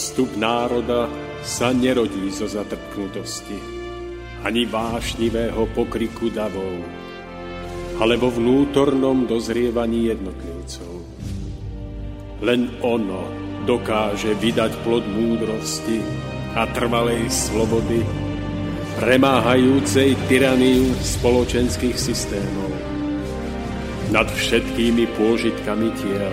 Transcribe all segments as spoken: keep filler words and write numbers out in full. Zostup národa sa nerodí zo zatrpknutosti, ani vášnivého pokriku davov, ale vo vnútornom dozrievaní jednotlivcov. Len ono dokáže vydať plod múdrosti a trvalej slobody, premáhajúcej tyraniu spoločenských systémov, nad všetkými pôžitkami tiel,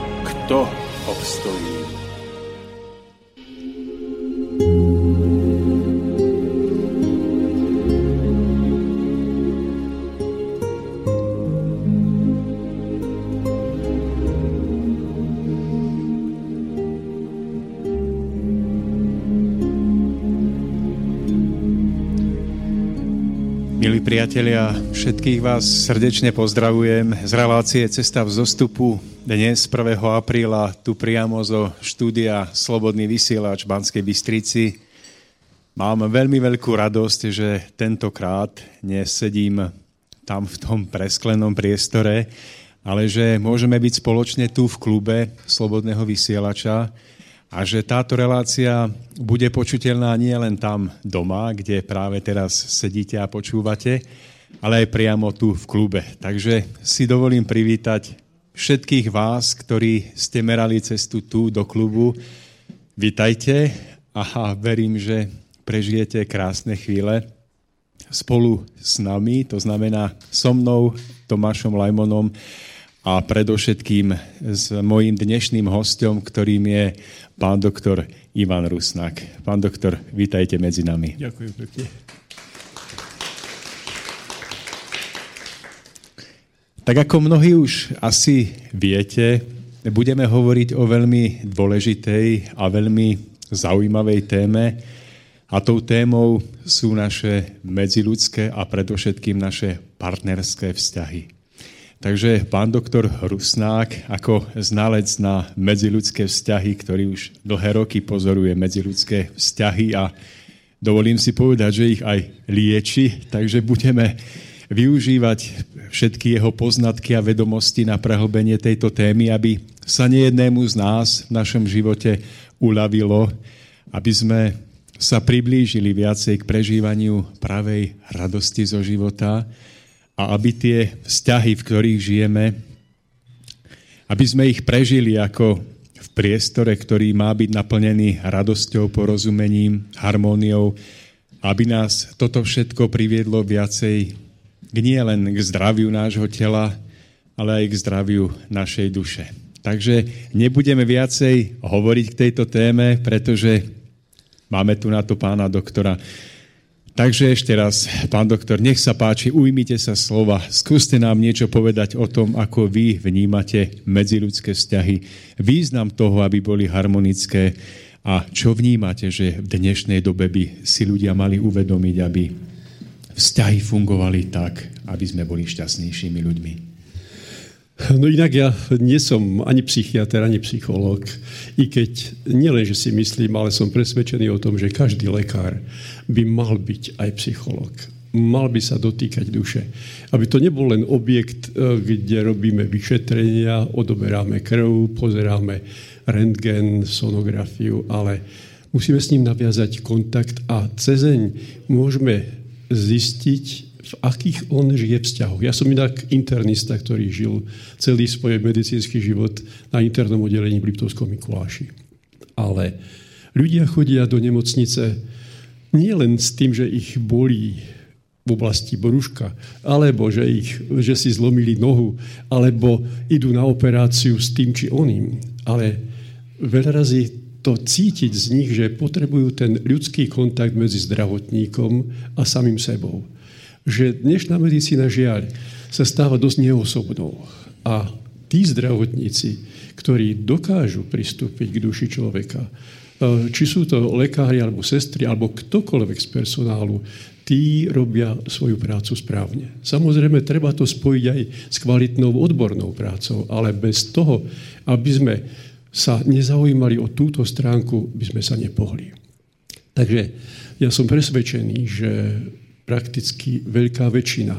kto obstojí? Milí priatelia, všetkých vás srdečne pozdravujem z relácie Cesta vzostupu. Dnes, prvého apríla, tu priamo zo štúdia Slobodný vysielač v Banskej Bystrici. Mám veľmi veľkú radosť, že tentokrát nesedím tam v tom presklenom priestore, ale že môžeme byť spoločne tu v klube Slobodného vysielača a že táto relácia bude počuteľná nie len tam doma, kde práve teraz sedíte a počúvate, ale aj priamo tu v klube. Takže si dovolím privítať všetkých vás, ktorí ste merali cestu tu do klubu. Vitajte a verím, že prežijete krásne chvíle spolu s nami, to znamená so mnou, Tomášom Lajmonom a predovšetkým s mojím dnešným hostom, ktorým je pán doktor Ivan Rusnák. Pán doktor, vitajte medzi nami. Ďakujem pekne. Tak ako mnohí už asi viete, budeme hovoriť o veľmi dôležitej a veľmi zaujímavej téme a tou témou sú naše medziľudské a predovšetkým naše partnerské vzťahy. Takže pán doktor Rusnák, ako znalec na medziľudské vzťahy, ktorý už dlhé roky pozoruje medziľudské vzťahy a dovolím si povedať, že ich aj lieči, takže budeme využívať všetky jeho poznatky a vedomosti na prehlbenie tejto témy, aby sa nejednému z nás v našom živote uľavilo, aby sme sa priblížili viacej k prežívaniu pravej radosti zo života a aby tie vzťahy, v ktorých žijeme, aby sme ich prežili ako v priestore, ktorý má byť naplnený radosťou, porozumením, harmóniou, aby nás toto všetko priviedlo viacej k nie len k zdraviu nášho tela, ale aj k zdraviu našej duše. Takže nebudeme viacej hovoriť k tejto téme, pretože máme tu na to pána doktora. Takže ešte raz, pán doktor, nech sa páči, ujmite sa slova, skúste nám niečo povedať o tom, ako vy vnímate medziľudské vzťahy, význam toho, aby boli harmonické a čo vnímate, že v dnešnej dobe by si ľudia mali uvedomiť, aby vzťahy fungovali tak, aby sme boli šťastnejšími ľuďmi. No inak ja nie som ani psychiatr, ani psychológ. I keď nielen, že si myslím, ale som presvedčený o tom, že každý lekár by mal byť aj psychológ. Mal by sa dotýkať duše. Aby to nebol len objekt, kde robíme vyšetrenia, odoberáme krv, pozeráme rentgen, sonografiu, ale musíme s ním naviazať kontakt a cezeň môžeme zistiť, v akých on žije vzťahoch. Ja som inak internista, ktorý žil celý svoj medicínsky život na internom oddelení v Liptovskom Mikuláši. Ale ľudia chodia do nemocnice nie len s tým, že ich bolí v oblasti brúška, alebo že, ich, že si zlomili nohu, alebo idú na operáciu s tým či oným. Ale veľa razy to cítiť z nich, že potrebujú ten ľudský kontakt medzi zdravotníkom a samým sebou. Že dnešná medicína, žiaľ, sa stáva dosť neosobnou. A tí zdravotníci, ktorí dokážu pristúpiť k duši človeka, či sú to lekári, alebo sestry, alebo ktokoľvek z personálu, tí robia svoju prácu správne. Samozrejme, treba to spojiť aj s kvalitnou odbornou prácou, ale bez toho, aby sme sa nezaujímali o túto stránku, by sme sa nepohli. Takže ja som presvedčený, že prakticky veľká väčšina,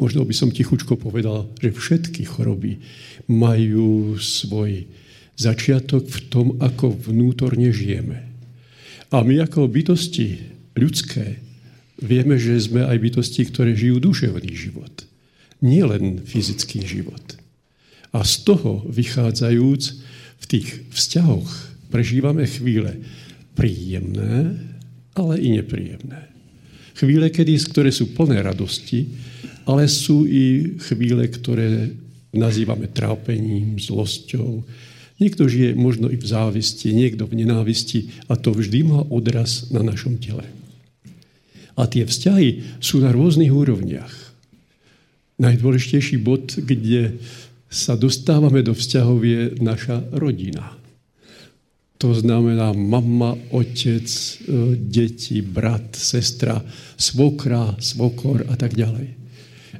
možno by som tichučko povedal, že všetky choroby majú svoj začiatok v tom, ako vnútorne žijeme. A my ako bytosti ľudské vieme, že sme aj bytosti, ktoré žijú duševný život. Nie len fyzický život. A z toho vychádzajúc, v tých vzťahoch prežívame chvíle príjemné, ale i nepríjemné. Chvíle, kedy, ktoré sú plné radosti, ale sú i chvíle, ktoré nazývame trápením, zlosťou. Niekto žije možno i v závisti, niekto v nenávisti a to vždy má odraz na našom tele. A tie vzťahy sú na rôznych úrovniach. Najdôležitejší bod, kde sa dostávame do vzťahov, je naša rodina. To znamená mama, otec, deti, brat, sestra, svokra, svokor a tak ďalej.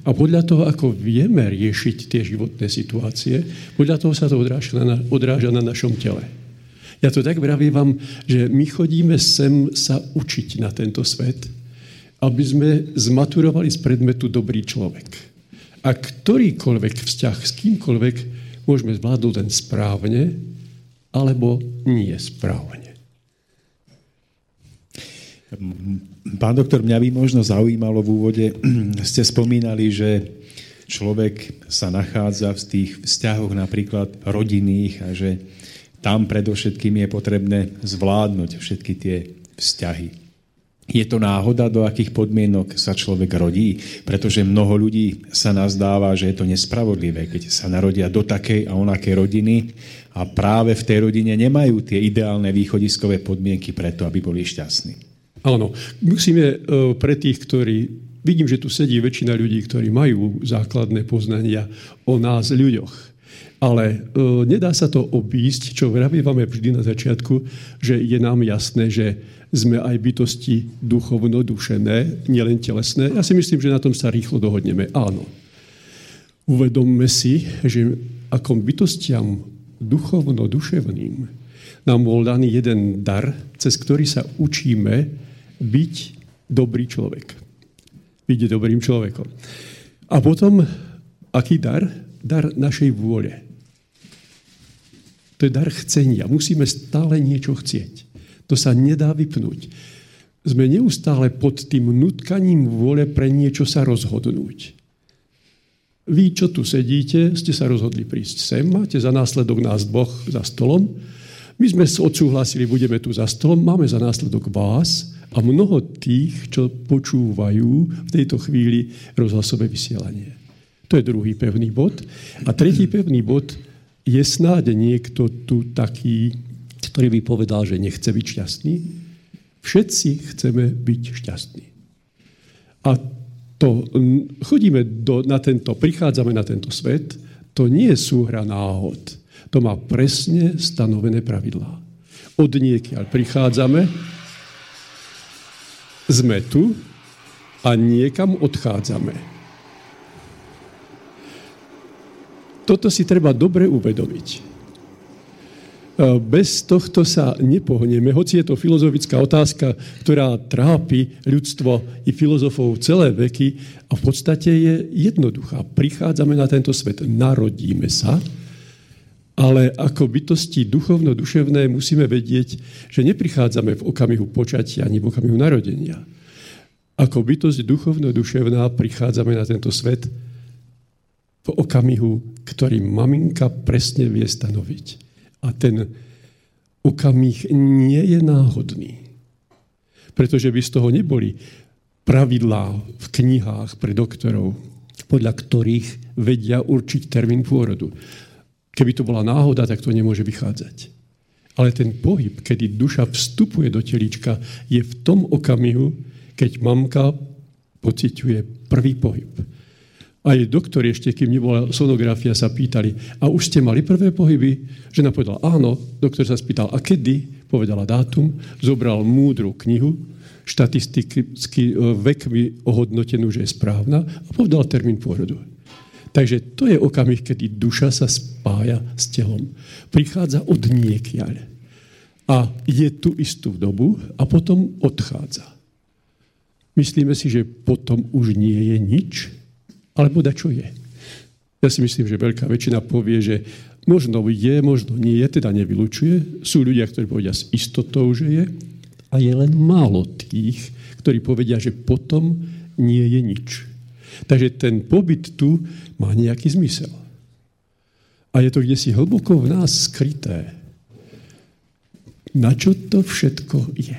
A podľa toho, ako vieme riešiť tie životné situácie, podľa toho sa to odráža na, odráža na našom tele. Ja to tak vravím vám, že my chodíme sem sa učiť na tento svet, aby sme zmaturovali z predmetu dobrý človek. A ktorýkoľvek vzťah s kýmkoľvek môžeme zvládnuť len správne alebo nie správne. Pán doktor, mňa by možno zaujímalo v úvode, ste spomínali, že človek sa nachádza v tých vzťahoch napríklad rodinných a že tam predovšetkým je potrebné zvládnuť všetky tie vzťahy. Je to náhoda, do akých podmienok sa človek rodí? Pretože mnoho ľudí sa nazdáva, že je to nespravodlivé, keď sa narodia do takej a onakej rodiny a práve v tej rodine nemajú tie ideálne východiskové podmienky preto, aby boli šťastní. Áno. Musíme pre tých, ktorí... Vidím, že tu sedí väčšina ľudí, ktorí majú základné poznania o nás, ľuďoch. Ale e, nedá sa to obísť, čo vravívame vždy na začiatku, že je nám jasné, že sme aj bytosti duchovno dušené, nielen telesné. Ja si myslím, že na tom sa rýchlo dohodneme. Áno. Uvedomme si, že akom bytostiam duchovno duševným nám bol daný jeden dar, cez ktorý sa učíme byť dobrý človek. Byť dobrým človekom. A potom, aký dar? Dar našej vôle. To je dar chcenia. Musíme stále niečo chcieť. To sa nedá vypnúť. Sme neustále pod tým nutkaním vôle pre niečo sa rozhodnúť. Vy, čo tu sedíte, ste sa rozhodli prísť sem, máte za následok nás dvoch za stolom. My sme odsúhlasili, budeme tu za stolom, máme za následok vás a mnoho tých, čo počúvajú v tejto chvíli rozhlasové vysielanie. To je druhý pevný bod. A tretí pevný bod je snáď niekto tu taký, ktorý by povedal, že nechce byť šťastný. Všetci chceme byť šťastní. A to chodíme do, na tento, prichádzame na tento svet, to nie je súhra náhod. To má presne stanovené pravidlá. Od niekiaľ prichádzame, sme tu a niekam odchádzame. Toto si treba dobre uvedomiť. Bez tohto sa nepohneme, hoci je to filozofická otázka, ktorá trápi ľudstvo i filozofov celé veky a v podstate je jednoduchá. Prichádzame na tento svet, narodíme sa, ale ako bytosti duchovno-duševné musíme vedieť, že neprichádzame v okamihu počatia ani v okamihu narodenia. Ako bytosť duchovno-duševná prichádzame na tento svet v okamihu, ktorý maminka presne vie stanoviť. A ten okamih nie je náhodný. Pretože by z toho neboli pravidlá v knihách pre doktorov, podľa ktorých vedia určiť termín pôrodu. Keby to bola náhoda, tak to nemôže vychádzať. Ale ten pohyb, kedy duša vstupuje do telička, je v tom okamihu, keď mamka pociťuje prvý pohyb. Aj doktor ešte, kým nebola sonografia, sa pýtali, a už ste mali prvé pohyby? Žena povedala, áno. Doktor sa spýtal, a kedy? povedala dátum, zobral múdru knihu, štatisticky vekmi ohodnotenú, že je správna, a povedal termín pôrodu. Takže to je okamih, kedy duša sa spája s telom. Prichádza od niekiaľ. A je tu istú dobu a potom odchádza. Myslíme si, že potom už nie je nič, alebo dačo je. Ja si myslím, že veľká väčšina povie, že možno je, možno nie je, teda nevylučuje. Sú ľudia, ktorí povedia s istotou, že je. A je len málo tých, ktorí povedia, že potom nie je nič. Takže ten pobyt tu má nejaký zmysel. A je to kdesi hlboko v nás skryté. Na čo to všetko je?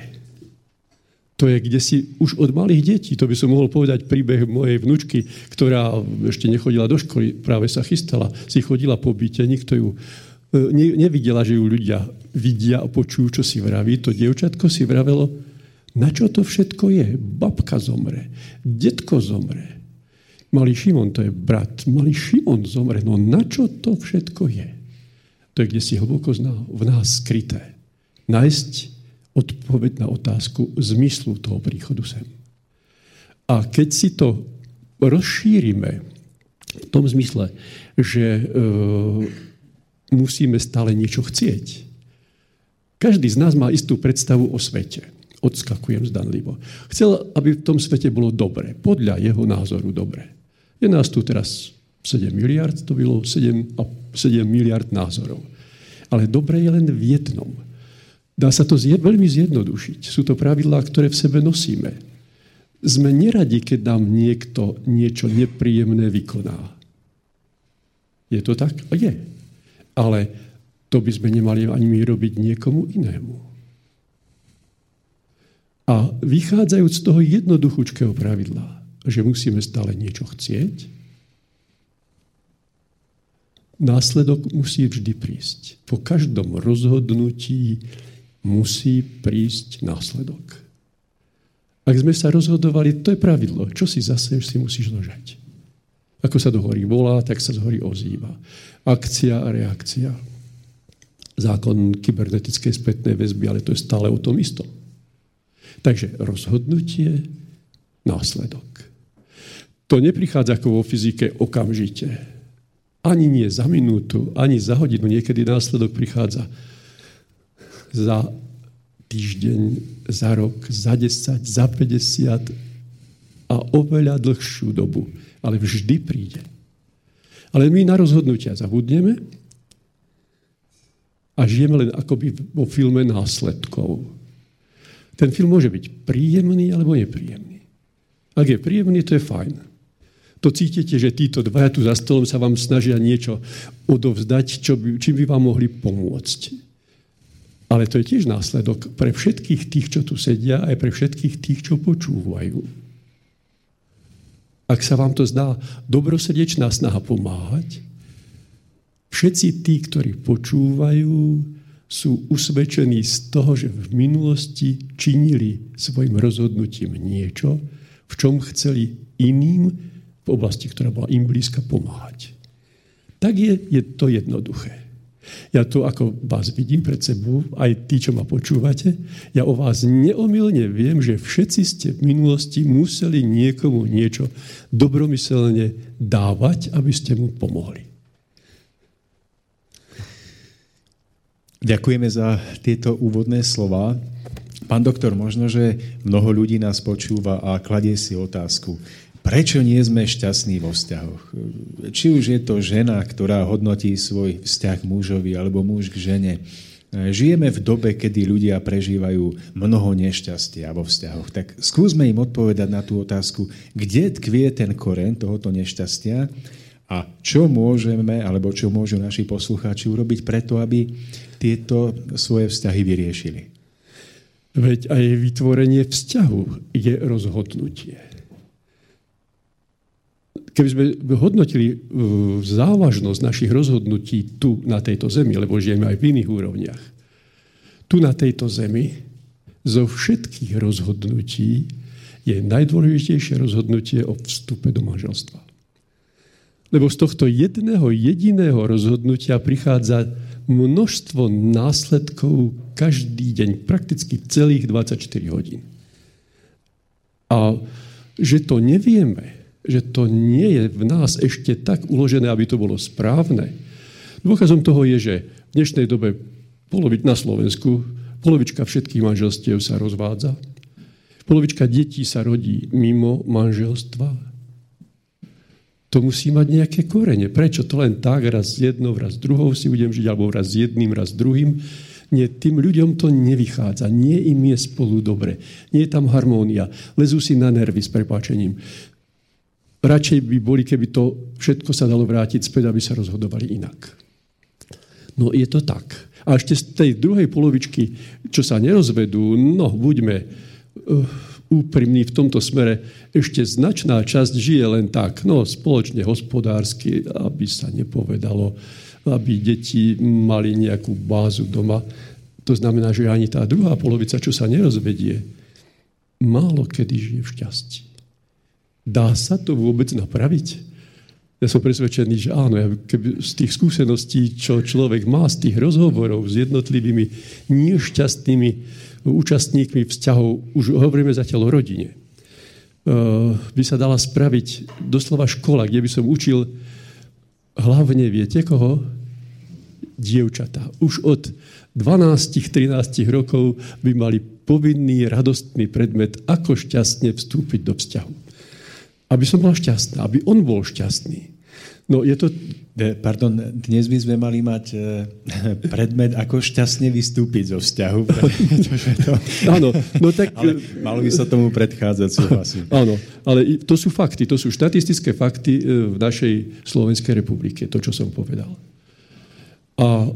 To je kdesi už od malých detí. To by som mohol povedať príbeh mojej vnučky, ktorá ešte nechodila do školy, práve sa chystala. Si chodila po byte, nikto ju nevidela, že ju ľudia vidia a počujú, čo si vraví. To dievčatko si vravelo, na čo to všetko je? Babka zomre, detko zomre. Malý Šimon, to je brat, malý Šimon zomre. No na čo to všetko je? To je kdesi hlboko v nás skryté. Nájsť odpoveď na otázku zmyslu toho príchodu sem. A keď si to rozšírime v tom zmysle, že E, musíme stále niečo chcieť. Každý z nás má istú predstavu o svete. Odskakujem zdanlivo. Chcel, aby v tom svete bolo dobre. Podľa jeho názoru dobre. Je nás tu teraz sedem miliárd, to bylo sedem miliárd názorov. Ale dobre je len v jednom. Dá sa to zje- veľmi zjednodušiť. Sú to pravidlá, ktoré v sebe nosíme. Sme neradi, keď nám niekto niečo nepríjemné vykoná. Je to tak? A je. Ale to by sme nemali ani my robiť niekomu inému. A vychádzajúc z toho jednoduchúčkého pravidla, že musíme stále niečo chcieť, následok musí vždy prísť. Po každom rozhodnutí musí prísť následok. Ak sme sa rozhodovali, to je pravidlo, čo si zase si musíš dožať. Ako sa do hory volá, tak sa z hory ozýva. Akcia a reakcia. Zákon kybernetickej spätnej väzby, ale to je stále o tom istom. Takže rozhodnutie, následok. To neprichádza ako vo fyzike okamžite. Ani nie za minútu, ani za hodinu. Niekedy následok prichádza za týždeň, za rok, za desať, za päťdesiat a oveľa dlhšiu dobu. Ale vždy príde. Ale my na rozhodnutia zabudneme a žijeme len akoby vo filme následkov. Ten film môže byť príjemný alebo nepríjemný. Ak je príjemný, to je fajn. To cítite, že títo dvaja tu za stolom sa vám snažia niečo odovzdať, čo by, čím by vám mohli pomôcť. Ale to je tiež následok pre všetkých tých, čo tu sedia, aj pre všetkých tých, čo počúvajú. Ak sa vám to zdá dobrosrdečná snaha pomáhať, všetci tí, ktorí počúvajú, sú usvedčení z toho, že v minulosti činili svojim rozhodnutím niečo, v čom chceli iným v oblasti, ktorá bola im blízka, pomáhať. Tak je, je to jednoduché. Ja tu, ako vás vidím pred sebou, aj tí, čo ma počúvate, ja o vás neomylne viem, že všetci ste v minulosti museli niekomu niečo dobromyselne dávať, aby ste mu pomohli. Ďakujeme za tieto úvodné slova. Pán doktor, možno, že mnoho ľudí nás počúva a kladie si otázku. Prečo nie sme šťastní vo vzťahoch? Či už je to žena, ktorá hodnotí svoj vzťah k mužovi alebo muž k žene. Žijeme v dobe, kedy ľudia prežívajú mnoho nešťastia vo vzťahoch. Tak skúsme im odpovedať na tú otázku, kde tkvie ten koreň tohoto nešťastia a čo môžeme, alebo čo môžu naši poslucháči urobiť preto, aby tieto svoje vzťahy vyriešili. Veď aj vytvorenie vzťahu je rozhodnutie. Keby sme hodnotili závažnosť našich rozhodnutí tu na tejto zemi, lebo žijeme aj v iných úrovniach, tu na tejto zemi zo všetkých rozhodnutí je najdôležitejšie rozhodnutie o vstupe do manželstva. Lebo z tohto jedného, jediného rozhodnutia prichádza množstvo následkov každý deň, prakticky celých dvadsaťštyri hodín. A že to nevieme, že to nie je v nás ešte tak uložené, aby to bolo správne. Dôkazom toho je, že v dnešnej dobe polovič na Slovensku polovička všetkých manželstiev sa rozvádza. Polovička detí sa rodí mimo manželstva. To musí mať nejaké korene. Prečo to len tak, raz z jednou, raz druhou si budem žiť, alebo raz s jedným, raz druhým? Nie, tým ľuďom to nevychádza. Nie im je spolu dobre. Nie je tam harmónia. Lezú si na nervy s prepáčením. Radšej by boli, keby to všetko sa dalo vrátiť späť, aby sa rozhodovali inak. No je to tak. A ešte z tej druhej polovičky, čo sa nerozvedú, no buďme Uh, úprimný v tomto smere, ešte značná časť žije len tak, no spoločne hospodársky, aby sa nepovedalo, aby deti mali nejakú bázu doma. To znamená, že ani tá druhá polovica, čo sa nerozvedie, málo kedy žije v šťastí. Dá sa to vôbec napraviť? Ja som presvedčený, že áno, ja keby z tých skúseností, čo človek má, z tých rozhovorov s jednotlivými nešťastnými účastníkmi vzťahov, už hovoríme zatiaľ o rodine, by sa dala spraviť doslova škola, kde by som učil hlavne, viete koho? Dievčatá. Už od dvanásť až trinásť rokov by mali povinný, radostný predmet, ako šťastne vstúpiť do vzťahu. Aby som bola šťastná, aby on bol šťastný. No je to... Pardon, dnes by sme mali mať predmet, ako šťastne vystúpiť zo vzťahu. Áno, no tak... Ale malo by sa tomu predchádzať, súhlasím. Áno, ale to sú fakty, to sú štatistické fakty v našej Slovenskej republike, to, čo som povedal. A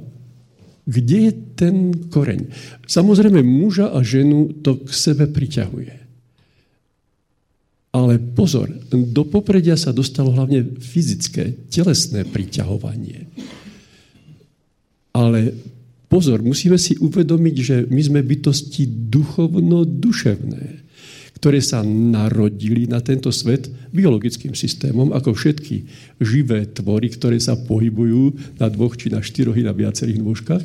kde je ten koreň? Samozrejme, muža a ženu to k sebe priťahuje. Ale pozor, do popredia sa dostalo hlavne fyzické, telesné priťahovanie. Ale pozor, musíme si uvedomiť, že my sme bytosti duchovno-duševné, ktoré sa narodili na tento svet biologickým systémom, ako všetky živé tvory, ktoré sa pohybujú na dvoch či na štyroch i na viacerých nôžkach.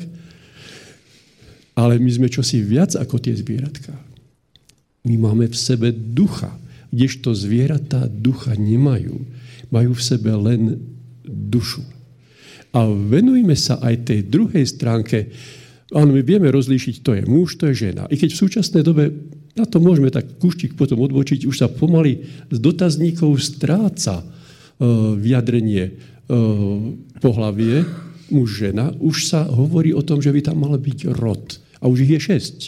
Ale my sme čosi viac ako tie zvieratká. My máme v sebe ducha, kdežto zvieratá ducha nemajú. Majú v sebe len dušu. A venujme sa aj tej druhej stránke. Áno, my vieme rozlíšiť, to je muž, to je žena. I keď v súčasnej dobe, na to môžeme tak kúštik potom odbočiť, už sa pomaly z dotazníkov stráca e, vyjadrenie e, pohlavie muž-žena. Už sa hovorí o tom, že by tam mal byť rod. A už ich je šesť.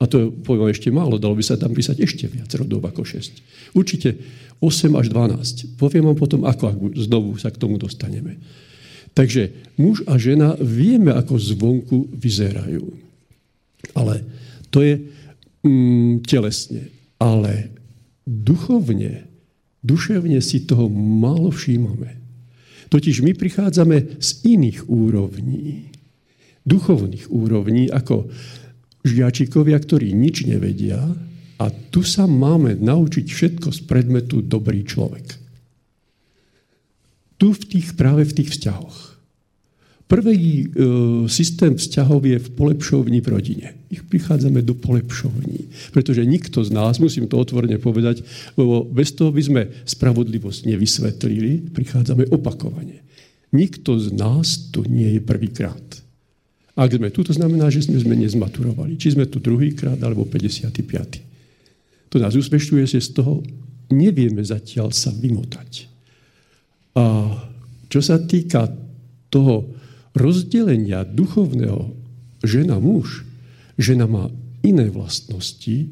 A to je, poviem, ešte málo, dalo by sa tam písať ešte viac rodov ako šesť. Určite osem až dvanásť. Poviem vám potom, ako znovu sa k tomu dostaneme. Takže muž a žena vieme, ako zvonku vyzerajú. Ale to je mm, telesne. Ale duchovne, duševne si toho málo všímame. Totiž my prichádzame z iných úrovní, duchovných úrovní, ako žiačikovia, ktorí nič nevedia, a tu sa máme naučiť všetko z predmetu dobrý človek. Tu v tých, práve v tých vzťahoch. Prvý e, systém vzťahov je v polepšovni v rodine. Ich prichádzame do polepšovní. Pretože nikto z nás, musím to otvorene povedať, lebo bez toho by sme spravodlivosť nevysvetlili, prichádzame opakovane. Nikto z nás tu nie je prvýkrát. Ak sme tu, to znamená, že sme, sme nezmaturovali. Či sme tu druhýkrát, alebo päťdesiaty piaty. To nás usmešťuje, že z toho nevieme zatiaľ sa vymotať. A čo sa týka toho rozdelenia duchovného žena-muž, žena má iné vlastnosti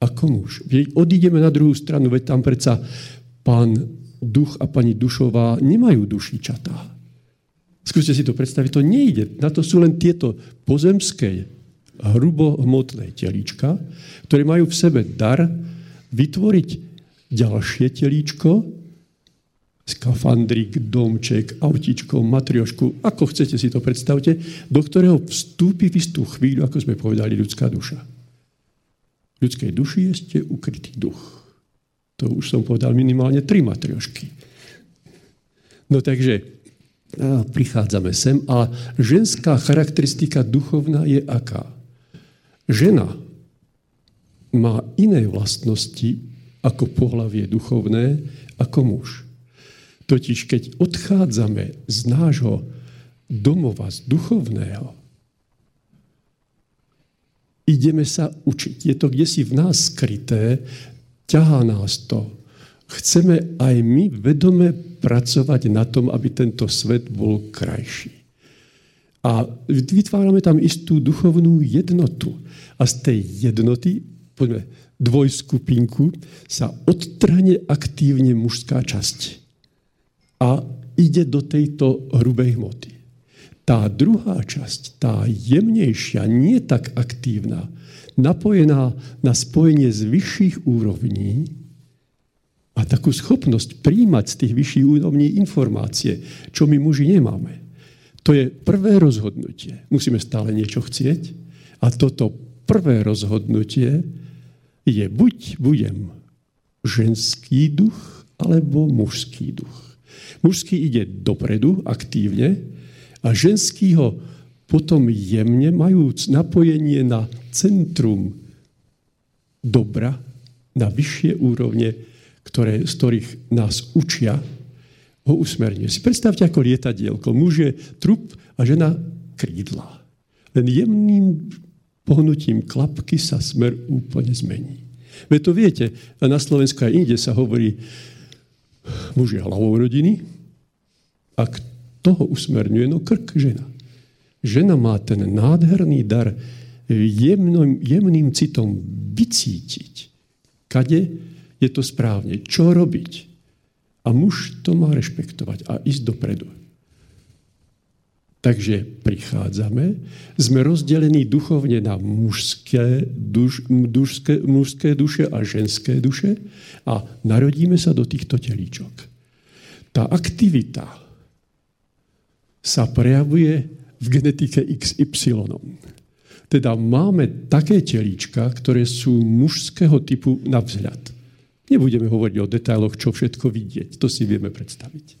ako muž. Veď odídeme na druhú stranu, veď tam predsa pán duch a pani dušová nemajú dušičatá. Skúste si to predstaviť, to nejde. Na to sú len tieto pozemské, hrubohmotné telíčka, ktoré majú v sebe dar vytvoriť ďalšie telíčko, skafandrik, domček, autičko, matriošku, ako chcete si to predstavte, do ktorého vstúpi v istú chvíľu, ako sme povedali, ľudská duša. V ľudskej duši je ukrytý duch. To už som povedal minimálne tri matriošky. No takže prichádzame sem, ale ženská charakteristika duchovná je aká? Žena má iné vlastnosti ako pohlavie duchovné, ako muž. Totiž keď odchádzame z nášho domova, z duchovného, ideme sa učiť. Je to kdesi v nás skryté, ťahá nás to. Chceme aj my vedome pracovať na tom, aby tento svet bol krajší. A vytvárame tam istú duchovnú jednotu. A z tej jednoty, poďme, dvojskupinku, sa odtrhne aktívne mužská časť. A ide do tejto hrubej hmoty. Tá druhá časť, tá jemnejšia, nie tak aktívna, napojená na spojenie z vyšších úrovní, a takú schopnosť príjmať z tých vyšších úrovní informácie, čo my muži nemáme. To je prvé rozhodnutie. Musíme stále niečo chcieť. A toto prvé rozhodnutie je buď budem ženský duch, alebo mužský duch. Mužský ide dopredu aktívne a ženský ho potom jemne, majúc napojenie na centrum dobra, na vyššie úrovne, ktoré, z ktorých nás učia, ho usmerňuje. Si predstavte ako lietadielko. Muž je trup a žena krídla. Len jemným pohnutím klapky sa smer úplne zmení. Veď to viete, na Slovensku aj inde sa hovorí, muž je hlavou rodiny a kto ho usmerňuje? No krk žena. Žena má ten nádherný dar jemným, jemným citom vycítiť, kade je to správne. Čo robiť? A muž to má rešpektovať a ísť dopredu. Takže prichádzame, sme rozdelení duchovne na mužské, duš, mužské, mužské duše a ženské duše a narodíme sa do týchto telíčok. Tá aktivita sa prejavuje v genetike iks ypsilon. Teda máme také telíčka, ktoré sú mužského typu na vzhľad. Nebudeme hovoriť o detailoch, čo všetko vidieť. To si vieme predstaviť.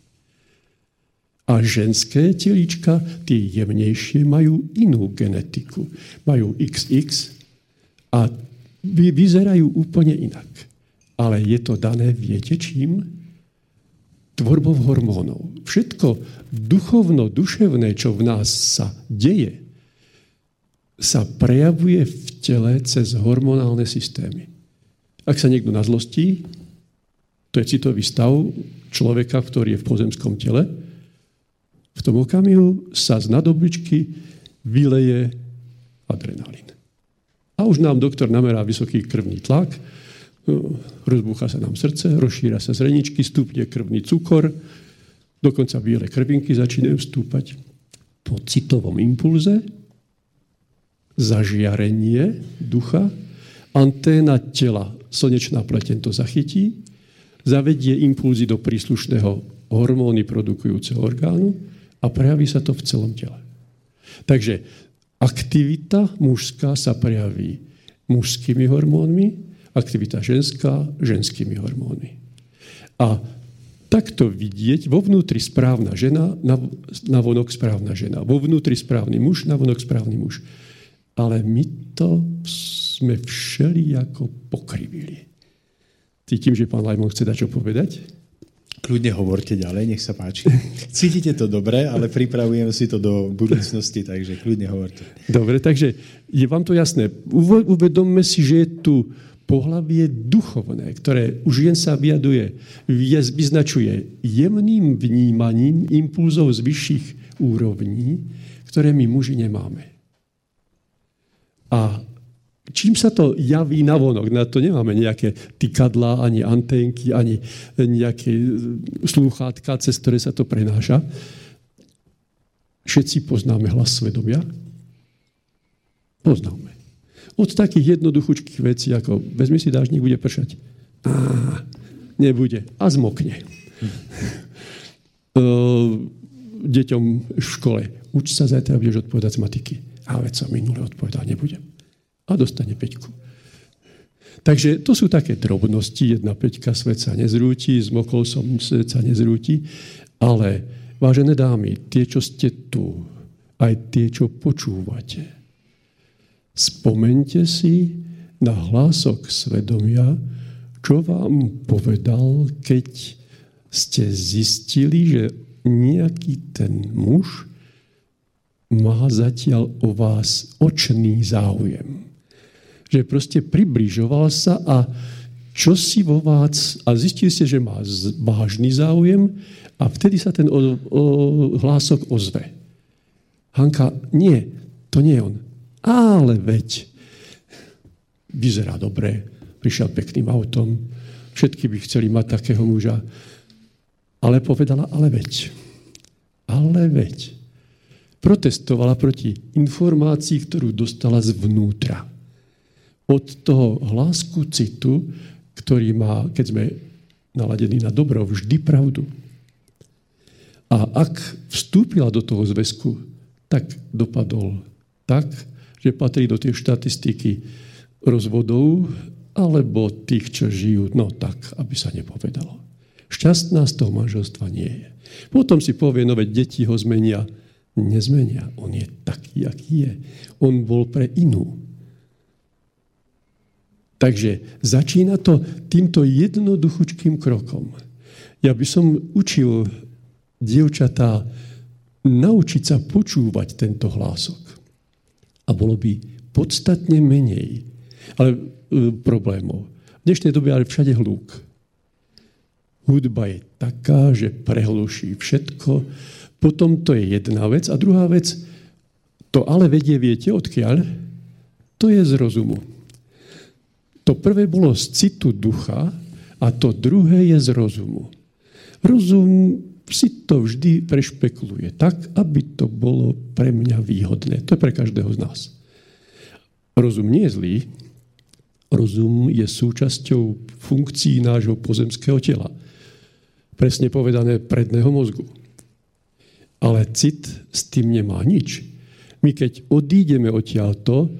A ženské telíčka, tie jemnejšie, majú inú genetiku. Majú iks iks a vyzerajú úplne inak. Ale je to dané, viete čím? Tvorbou hormónov. Všetko duchovno-duševné, čo v nás sa deje, sa prejavuje v tele cez hormonálne systémy. Ak sa niekto nazlostí, to je citový stav človeka, ktorý je v pozemskom tele, v tom okamihu sa z nadobličky vyleje adrenalín. A už nám doktor namerá vysoký krvný tlak, rozbúcha sa nám srdce, rozšíra sa zreničky, stúpne krvný cukor, dokonca biele krvinky začínajú stúpať. Po citovom impulze zažiarenie ducha, anténa tela, slnečná pleteň to zachytí, zavedie impulzy do príslušného hormóny produkujúceho orgánu a prejaví sa to v celom tele. Takže aktivita mužská sa prejaví mužskými hormónmi, aktivita ženská ženskými hormónmi. A takto vidieť vo vnútri správna žena, navonok správna žena, vo vnútri správny muž, navonok správny muž. Ale my to sme všelijako pokrivili. Cítim, že pán Lajmon chce dať čo povedať. Kľudne hovorte ďalej, nech sa páči. Cítite to dobre, ale pripravujem si to do budúcnosti, takže kľudne hovorte. Dobre, takže je vám to jasné. Uvedomme si, že je tu pohlavie duchovné, ktoré už jen sa vyjaduje, vyznačuje jemným vnímaním impulzov z vyšších úrovní, ktoré my muži nemáme. A čím sa to javí navonok? Na to nemáme nejaké tykadlá, ani anténky, ani nejaké slúchátka, cez ktoré sa to prenáša. Všetci poznáme hlas svedomia? Poznáme. Od takých jednoduchúčkých vecí, ako vezmi si dážnik, bude pršať. Á, nebude. A zmokne. Hm. Deťom v škole. Uč sa, zajtra budeš odpovedať z matiky. A veď sa minule odpovedať nebudem. A dostane peťku. Takže to sú také drobnosti. Jedna peťka, svet sa nezrúti, zmokol som, svet sa nezrúti. Ale Vážené dámy, tie, čo ste tu, aj tie, čo počúvate, spomeňte si na hlasok svedomia, čo vám povedal, keď ste zistili, že nejaký ten muž má zatiaľ o vás očný záujem. Že proste približoval sa a čo si vo vás, a zistili ste, že má vážny záujem a vtedy sa ten o, o, hlások ozve. Hanka, nie, to nie je on. Ale veď, vyzerá dobre, prišiel pekným autom, všetky by chceli mať takého muža, ale povedala, ale veď, ale veď. Protestovala proti informácii, ktorú dostala zvnútra. Od toho hlásku citu, ktorý má, keď sme naladení na dobro, vždy pravdu. A ak vstúpila do toho zväzku, tak dopadol tak, že patrí do tej štatistiky rozvodov alebo tých, čo žijú, no tak, aby sa nepovedalo. Šťastná z toho manželstva nie je. Potom si povie, no veď deti ho zmenia. Nezmenia. On je taký, aký je. On bol pre inú. Takže začína to týmto jednoduchúčkým krokom. Ja by som učil dievčatá naučiť sa počúvať tento hlások. A bolo by podstatne menej ale, e, problémov. V dnešnej dobe ale všade hluk. Hudba je taká, že prehluší všetko. Potom to je jedna vec. A druhá vec, to ale vedie, viete, odkiaľ? To je z rozumu. To prvé bolo z citu ducha a to druhé je z rozumu. Rozum si to vždy prešpekuluje tak, aby to bolo pre mňa výhodné. To je pre každého z nás. Rozum nie je zlý. Rozum je súčasťou funkcií nášho pozemského tela. Presne povedané predného mozgu. Ale cit s tým nemá nič. My keď odídeme odtiaľto,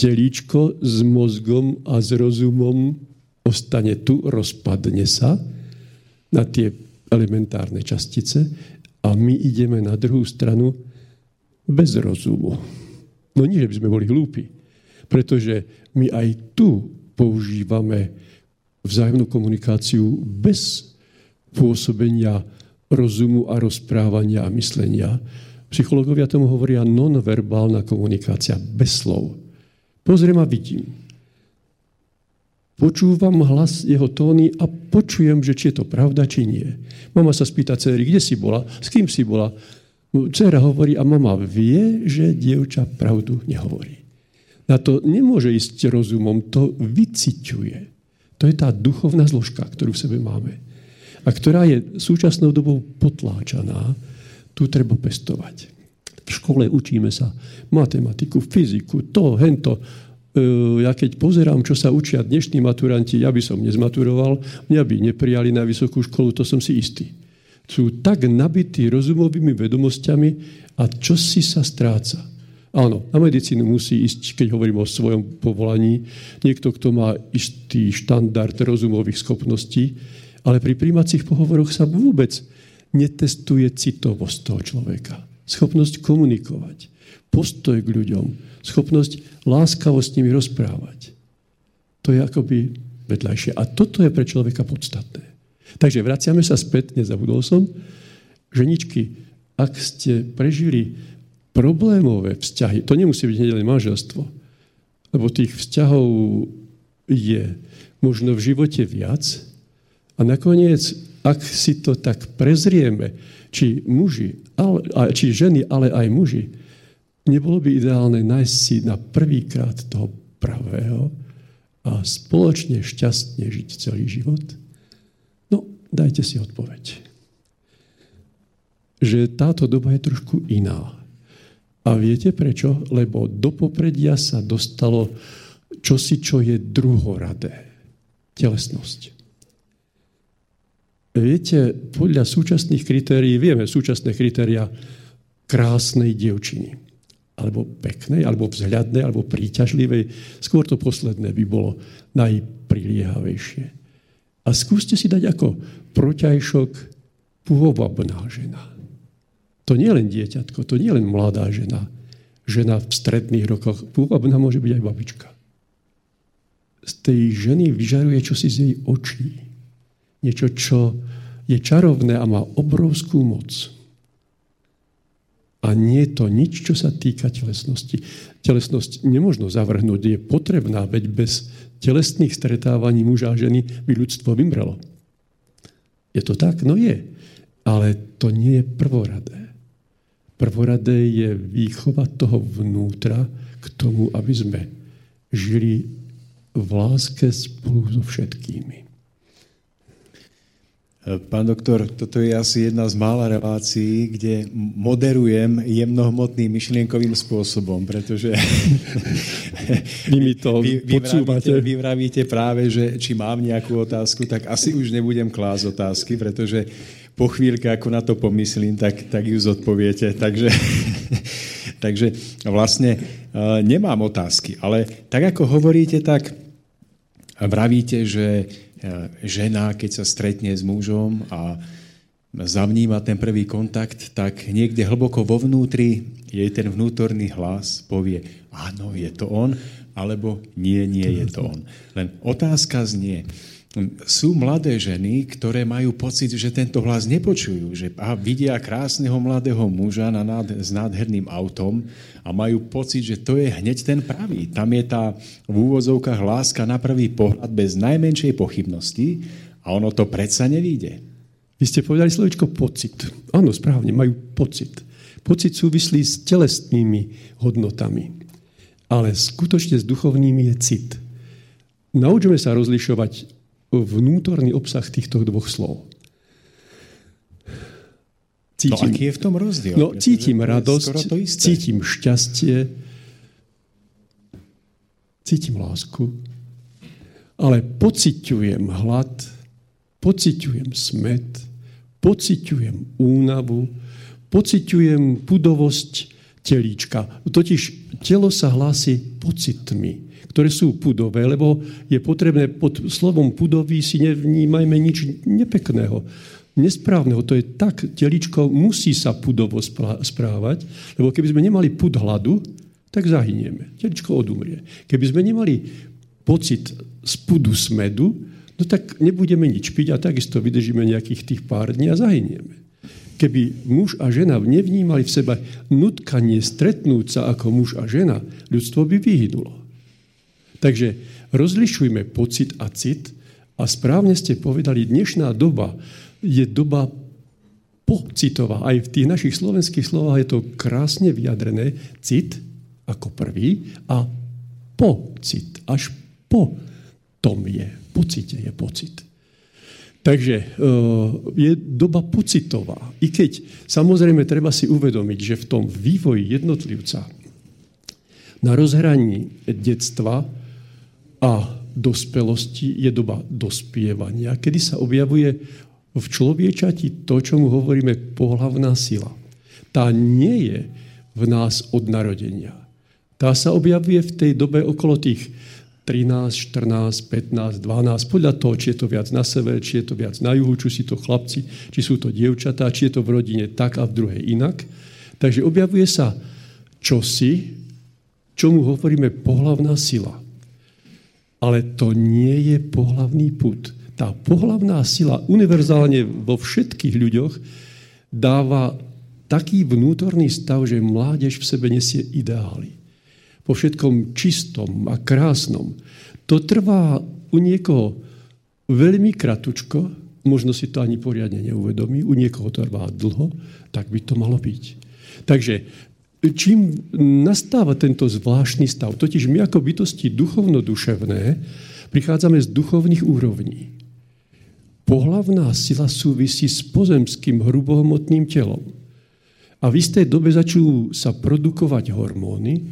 telíčko s mozgom a s rozumom ostane tu, rozpadne sa na tie elementárne častice a my ideme na druhú stranu bez rozumu. No nie, že by sme boli hlúpi, pretože my aj tu používame vzájomnú komunikáciu bez pôsobenia rozumu a rozprávania a myslenia. Psychológovia tomu hovoria nonverbálna komunikácia, bez slov. Pozriem a vidím. Počúvam hlas jeho tóny a počujem, že či je to pravda, či nie. Mama sa spýta dcery, kde si bola, s kým si bola. Dcera hovorí a mama vie, že dievča pravdu nehovorí. Na to nemôže ísť rozumom, to vyciťuje. To je tá duchovná zložka, ktorú v sebe máme a ktorá je súčasnou dobou potláčaná, tu treba pestovať. V škole učíme sa matematiku, fyziku, to, hento. Ja keď pozerám, čo sa učia dnešní maturanti, ja by som nezmaturoval, mňa by neprijali na vysokú školu, to som si istý. Sú tak nabití rozumovými vedomosťami a čo si sa stráca. Áno, na medicínu musí ísť, keď hovorím o svojom povolaní, niekto, kto má istý štandard rozumových schopností, ale pri príjmacích pohovoroch sa vôbec netestuje citovosť toho človeka. Schopnosť komunikovať, postoj k ľuďom, schopnosť láskavo s nimi rozprávať. To je akoby vedľajšie. A toto je pre človeka podstatné. Takže vraciame sa späť, nezabudol som. Ženičky, ak ste prežili problémové vzťahy, to nemusí byť hneď len manželstvo, lebo tých vzťahov je možno v živote viac. A nakoniec, ak si to tak prezrieme, či muži, ale, či ženy, ale aj muži, nebolo by ideálne nájsť si na prvýkrát toho pravého a spoločne šťastne žiť celý život? No, dajte si odpoveď. Že táto doba je trošku iná. A viete prečo? Lebo do popredia sa dostalo čosi, čo je druhoradé. Telesnosť. Viete, podľa súčasných kritérií, vieme súčasné kritéria krásnej dievčiny. Alebo peknej, alebo vzhľadnej, alebo príťažlivej. Skôr to posledné by bolo najpriliehavejšie. A skúste si dať ako protiajšok pôvabná žena. To nie len dieťatko, to nie len mladá žena. Žena v stredných rokoch, pôvodná môže byť aj babička. Z tej ženy vyžaruje čosi z jej očí. Niečo, čo je čarovné a má obrovskú moc. A nie je to nič, čo sa týka telesnosti. Telesnosť nemôžno zavrhnúť, je potrebná, veď bez telesných stretávaní muža a ženy by ľudstvo vymrelo. Je to tak? No je. Ale to nie je prvoradé. Prvoradé je výchova toho vnútra k tomu, aby sme žili v láske spolu so všetkými. Pán doktor, toto je asi jedna z mála relácií, kde moderujem jemnohmotným myšlienkovým spôsobom, pretože vy mi to vy, podsúvate. Vy vravíte práve, že či mám nejakú otázku, tak asi už nebudem klásť otázky, pretože po chvíľke, ako na to pomyslím, tak, tak ju zodpoviete. Takže, takže vlastne nemám otázky, ale tak ako hovoríte, tak vravíte, že žena, keď sa stretne s mužom a zavníma ten prvý kontakt, tak niekde hlboko vo vnútri jej ten vnútorný hlas povie, áno, je to on, alebo nie, nie je to on. Len otázka znie, sú mladé ženy, ktoré majú pocit, že tento hlas nepočujú, že a vidia krásneho mladého muža na nád- s nádherným autom a majú pocit, že to je hneď ten pravý. Tam je tá v úvodzovkách láska na prvý pohľad bez najmenšej pochybnosti a ono to predsa nevíde. Vy ste povedali slovičko pocit. Áno, správne, majú pocit. Pocit súvislí s telesnými hodnotami, ale skutočne s duchovnými je cit. Naučme sa rozlišovať vnútorný obsah týchto dvoch slov. Cítim, no aký je v tom rozdiel? No, cítim radosť, cítim šťastie, cítim lásku, ale pociťujem hlad, pociťujem smäd, pociťujem únavu, pociťujem pudovosť telíčka. Totiž telo sa hlási pocitmi, ktoré sú pudové, lebo je potrebné pod slovom pudový si nevnímajme nič nepekného, nesprávneho. To je tak, teličko musí sa pudovo správať, lebo keby sme nemali pud hladu, tak zahynieme. Teličko odumrie. Keby sme nemali pocit z pudu smedu, no tak nebudeme nič piť a takisto vydržíme nejakých tých pár dní a zahynieme. Keby muž a žena nevnímali v sebe nutkanie stretnúť sa ako muž a žena, ľudstvo by vyhynulo. Takže rozlišujme pocit a cit a správne ste povedali, dnešná doba je doba pocitová. Aj v tých našich slovenských slovách je to krásne vyjadrené cit ako prvý a pocit. Až po tom je. Pocite je pocit. Takže je doba pocitová. I keď samozrejme treba si uvedomiť, že v tom vývoji jednotlivca na rozhraní detstva a dospelosti je doba dospievania, kedy sa objavuje v človečati to, čomu hovoríme pohlavná sila. Tá nie je v nás od narodenia. Tá sa objavuje v tej dobe okolo tých trinásť, štrnásť, pätnásť, dvanásť, podľa toho, či je to viac na sever, či je to viac na juhu, či sú to chlapci, či sú to dievčatá, či je to v rodine tak a v druhej inak. Takže objavuje sa čosi, čomu hovoríme pohlavná sila. Ale to nie je pohlavný pud. Tá pohlavná sila univerzálne vo všetkých ľuďoch dáva taký vnútorný stav, že mládež v sebe nesie ideály. Po všetkom čistom a krásnom. To trvá u niekoho veľmi kratučko, možno si to ani poriadne neuvedomí, u niekoho to trvá dlho, tak by to malo byť. Takže čím nastáva tento zvláštny stav? Totiž my ako bytosti duchovno-duševné prichádzame z duchovných úrovní. Pohlavná sila súvisí s pozemským hrubohmotným telom. A v istej dobe začnú sa produkovať hormóny,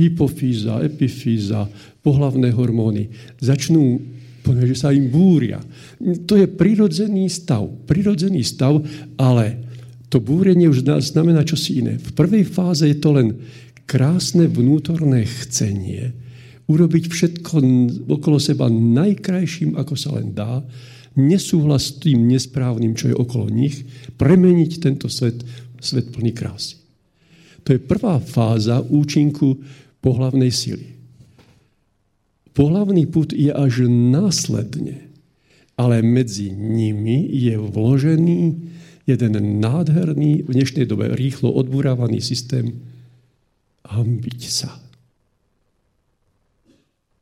hypofýza, epifýza, pohlavné hormóny. Začnú, že sa im búria. To je prirodzený stav. Prirodzený stav, ale to búrenie už znamená čosi iné. V prvej fáze je to len krásne vnútorné chcenie urobiť všetko okolo seba najkrajším, ako sa len dá, nesúhlas s tým nesprávnym, čo je okolo nich, premeniť tento svet, svet plný krásy. To je prvá fáza účinku pohlavnej sily. Pohlavný pud je až následne, ale medzi nimi je vložený jeden nádherný, v dnešnej dobe rýchlo odburávaný systém hanbiť sa.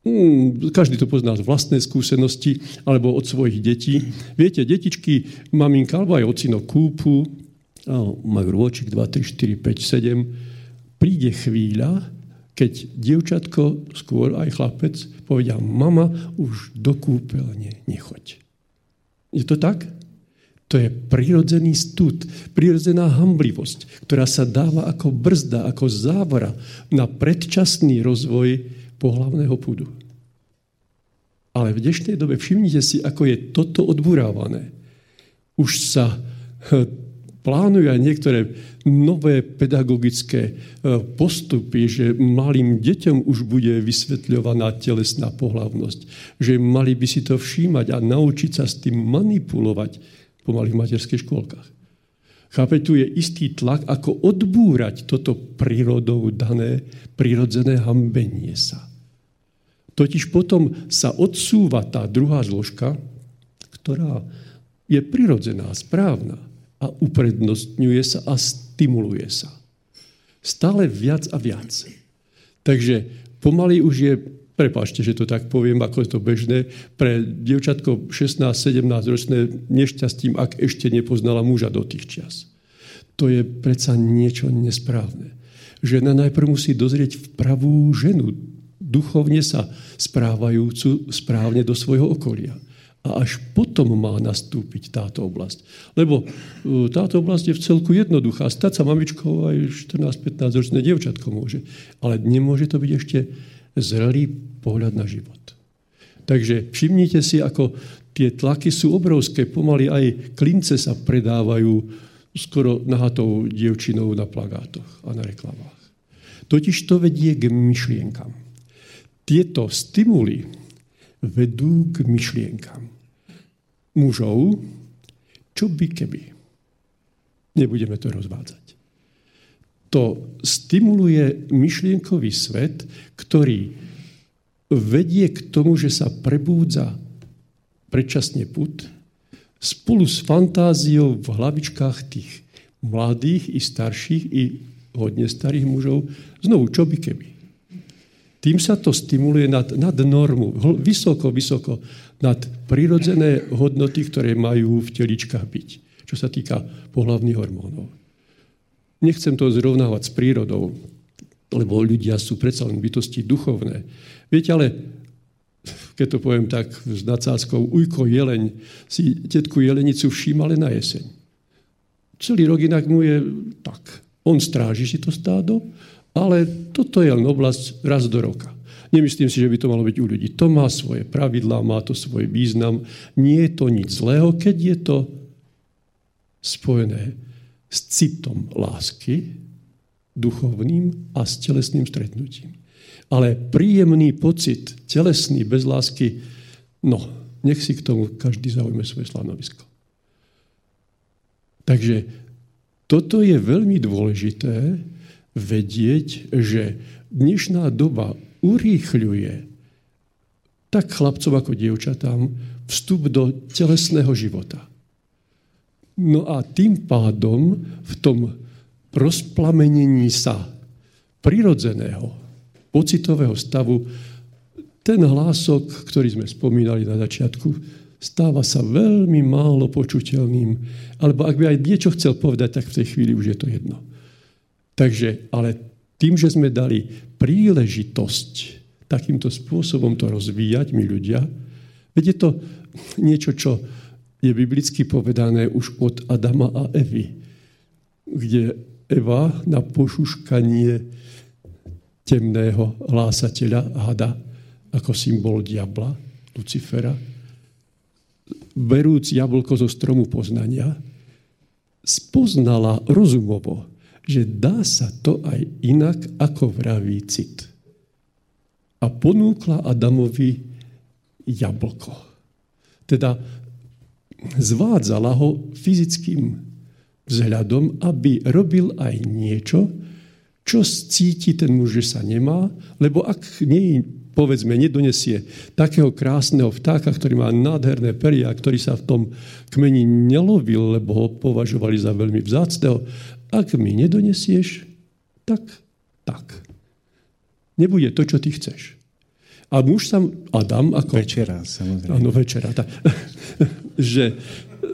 Hmm, každý to pozná z vlastnej skúsenosti alebo od svojich detí. Viete, detičky, maminka alebo aj ocino kúpu, majú rôčik dva, tri, štyri, päť, sedem. Príde chvíľa, keď dievčatko, skôr aj chlapec, povedia, mama, už do kúpeľne nechoď. Je to tak? To je prirodzený stud, prirodzená hamblivosť, ktorá sa dáva ako brzda, ako závora na predčasný rozvoj pohlavného pudu. Ale v dnešnej dobe všimnite si, ako je toto odburávané. Už sa plánujú aj niektoré nové pedagogické postupy, že malým deťom už bude vysvetľovaná telesná pohlavnosť, že mali by si to všímať a naučiť sa s tým manipulovať po malých materských škôlkach. Chápete, tu je istý tlak, ako odbúrať toto prírodou dané, prírodzené hanbenie sa. Totiž potom sa odsúva tá druhá zložka, ktorá je prirodzená, správna a uprednostňuje sa a stimuluje sa. Stále viac a viac. Takže pomaly už je... Prepáčte, že to tak poviem, ako je to bežné. Pre dievčatko šestnásť sedemnásť ročné nešťastím, ak ešte nepoznala muža do tých čias. To je predsa niečo nesprávne. Žena najprv musí dozrieť v pravú ženu, duchovne sa správajúcu správne do svojho okolia. A až potom má nastúpiť táto oblasť. Lebo táto oblasť je v celku jednoduchá. Stať sa mamičkou aj štrnásť pätnásť ročné dievčatko môže. Ale nemôže to byť ešte zrelý pohľad na život. Takže všimnite si, ako tie tlaky sú obrovské. Pomaly aj klince sa predávajú skoro nahatou dievčinou na plagátoch a na reklamách. Totiž to vedie k myšlienkam. Tieto stimuly vedú k myšlienkam. Mužov, čo by keby. Nebudeme to rozvádzať. To stimuluje myšlienkový svet, ktorý vedie k tomu, že sa prebúdza predčasne pud spolu s fantáziou v hlavičkách tých mladých i starších i hodne starých mužov. Znovu, čo by keby. Tým sa to stimuluje nad, nad normu, vysoko, vysoko, nad prirodzené hodnoty, ktoré majú v teličkách byť, čo sa týka pohlavných hormónov. Nechcem to zrovnávať s prírodou, lebo ľudia sú predsa len bytosti duchovné. Viete, ale keď to poviem tak s nadsázkou, ujko jeleň si tetku jelenicu všíma len na jeseň. Celý rok inak mu je tak. On stráži si to stádo, ale toto je len oblasť raz do roka. Nemyslím si, že by to malo byť u ľudí. To má svoje pravidlá, má to svoj význam. Nie je to nič zlého, keď je to spojené s citom lásky, duchovným a s telesným stretnutím. Ale príjemný pocit, telesný, bez lásky, no, nech si k tomu každý zaujme svoje stanovisko. Takže toto je veľmi dôležité vedieť, že dnešná doba urýchľuje tak chlapcom ako dievčatám vstup do telesného života. No a tým pádom v tom rozplamenení sa prirodzeného pocitového stavu ten hlások, ktorý sme spomínali na začiatku, stáva sa veľmi málo počuteľným. Alebo ak by aj niečo chcel povedať, tak v tej chvíli už je to jedno. Takže, ale tým, že sme dali príležitosť takýmto spôsobom to rozvíjať, my ľudia, veď je to niečo, čo je biblicky povedané už od Adama a Evy, kde Eva na pošuškanie temného hlásateľa hada ako symbol diabla, Lucifera, berúc jablko zo stromu poznania, spoznala rozumovo, že dá sa to aj inak, ako vraví cit. A ponúkla Adamovi jablko. Teda zvádzala ho fyzickým vzhľadom, aby robil aj niečo, čo cíti ten muž, že sa nemá, lebo ak nie, povedzme, nedonesie takého krásneho vtáka, ktorý má nádherné peria, ktorý sa v tom kmeni nelovil, lebo ho považovali za veľmi vzácneho, ak mi nedonesieš, tak, tak. Nebude to, čo ty chceš. A muž sa, Adam, ako... Večera, samozrejme. Áno, večera. Tá, že,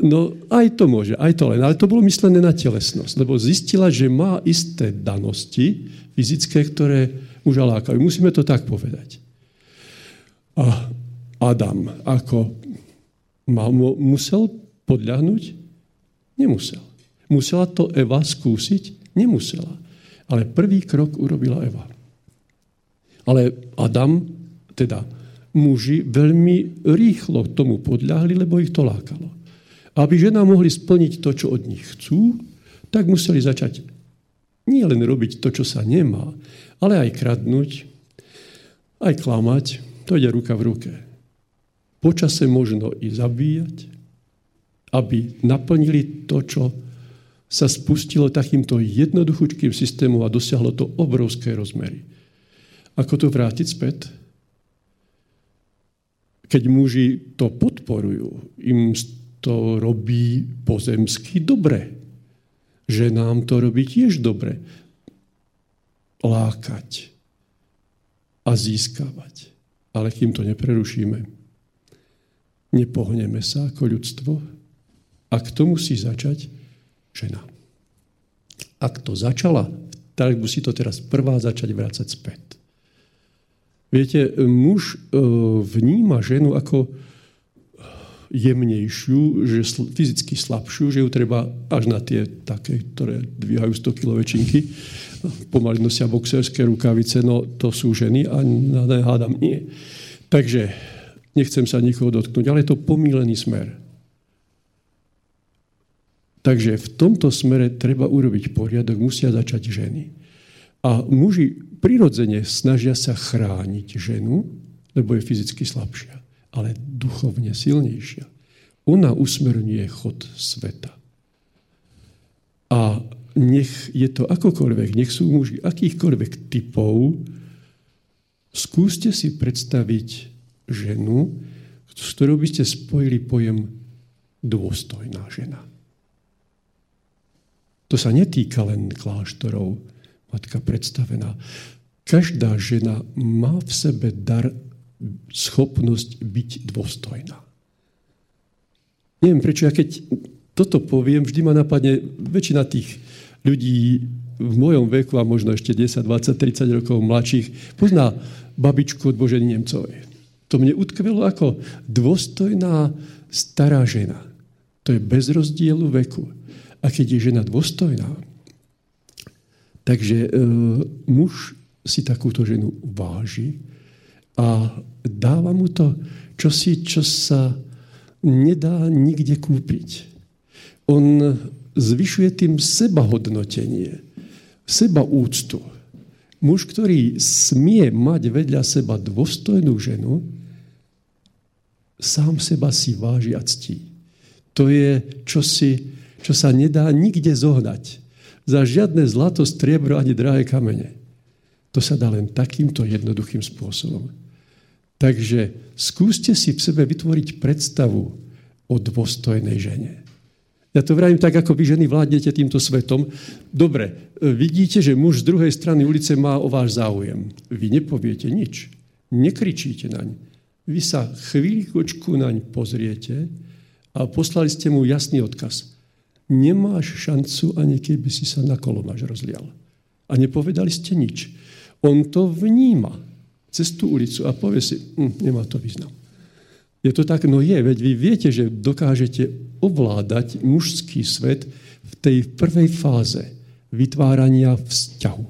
no, aj to môže, aj to len. Ale to bolo myslené na telesnosť, lebo zistila, že má isté danosti fyzické, ktoré muža lákajú. Musíme to tak povedať. A Adam, ako mal, musel podľahnuť? Nemusel. Musela to Eva skúsiť? Nemusela. Ale prvý krok urobila Eva. Ale Adam... Teda muži veľmi rýchlo tomu podľahli, lebo ich to lákalo. Aby žena mohli splniť to, čo od nich chcú, tak museli začať nie len robiť to, čo sa nemá, ale aj kradnúť, aj klamať. To ide ruka v ruke. Počase možno i zabíjať, aby naplnili to, čo sa spustilo takýmto jednoduchúčkým systémom a dosiahlo to obrovské rozmery. Ako to vrátiť späť? Keď muži to podporujú, im to robí pozemsky dobre. Že nám to robí tiež dobre. Lákať a získavať. Ale kým to neprerušíme, nepohneme sa ako ľudstvo. A k tomu musí začať žena. Ak to začala, tak musí to teraz prvá začať vrácať späť. Viete, muž vníma ženu ako jemnejšiu, že fyzicky slabšiu, že ju treba až na tie také, ktoré dvíhajú sto kilogramov väčšinky, pomaly nosia boxerské rukavice, no to sú ženy a nehádam nie. Takže nechcem sa nikoho dotknúť, ale je to pomýlený smer. Takže v tomto smere treba urobiť poriadok, musia začať ženy. A muži prirodzene snažia sa chrániť ženu, lebo je fyzicky slabšia, ale duchovne silnejšia. Ona usmerňuje chod sveta. A nech je to akokoľvek, nech sú muži akýchkoľvek typov, skúste si predstaviť ženu, s ktorou by ste spojili pojem dôstojná žena. To sa netýka len kláštorov, Matka predstavená. Každá žena má v sebe dar, schopnosť byť dôstojná. Neviem prečo, ja keď toto poviem, vždy ma napadne väčšina tých ľudí v mojom veku a možno ešte desať, dvadsať, tridsať rokov mladších pozná babičku od Boženy Nemcovej. To mne utkvelo ako dôstojná stará žena. To je bez rozdielu veku. A keď je žena dôstojná, takže e, muž si takúto ženu váži a dáva mu to čosi, čo sa nedá nikde kúpiť. On zvyšuje tým sebahodnotenie, sebaúctu. Muž, ktorý smie mať vedľa seba dôstojnú ženu, sám seba si váži a ctí. To je čosi, čo sa nedá nikde zohnať. Za žiadne zlato, striebro ani drahé kamene. To sa dá len takýmto jednoduchým spôsobom. Takže skúste si v sebe vytvoriť predstavu o dôstojnej žene. Ja to vravím tak, ako vy ženy vládnete týmto svetom. Dobre, vidíte, že muž z druhej strany ulice má o váš záujem. Vy nepoviete nič. Nekričíte naň. Vy sa chvíľkočku naň pozriete a poslali ste mu jasný odkaz. Nemáš šancu, ani keby si sa na kolomáš rozlial. A nepovedali ste nič. On to vníma cez tú ulicu a povie si, hm, nemá to význam. Je to tak? No je, veď vy viete, že dokážete ovládať mužský svet v tej prvej fáze vytvárania vzťahu.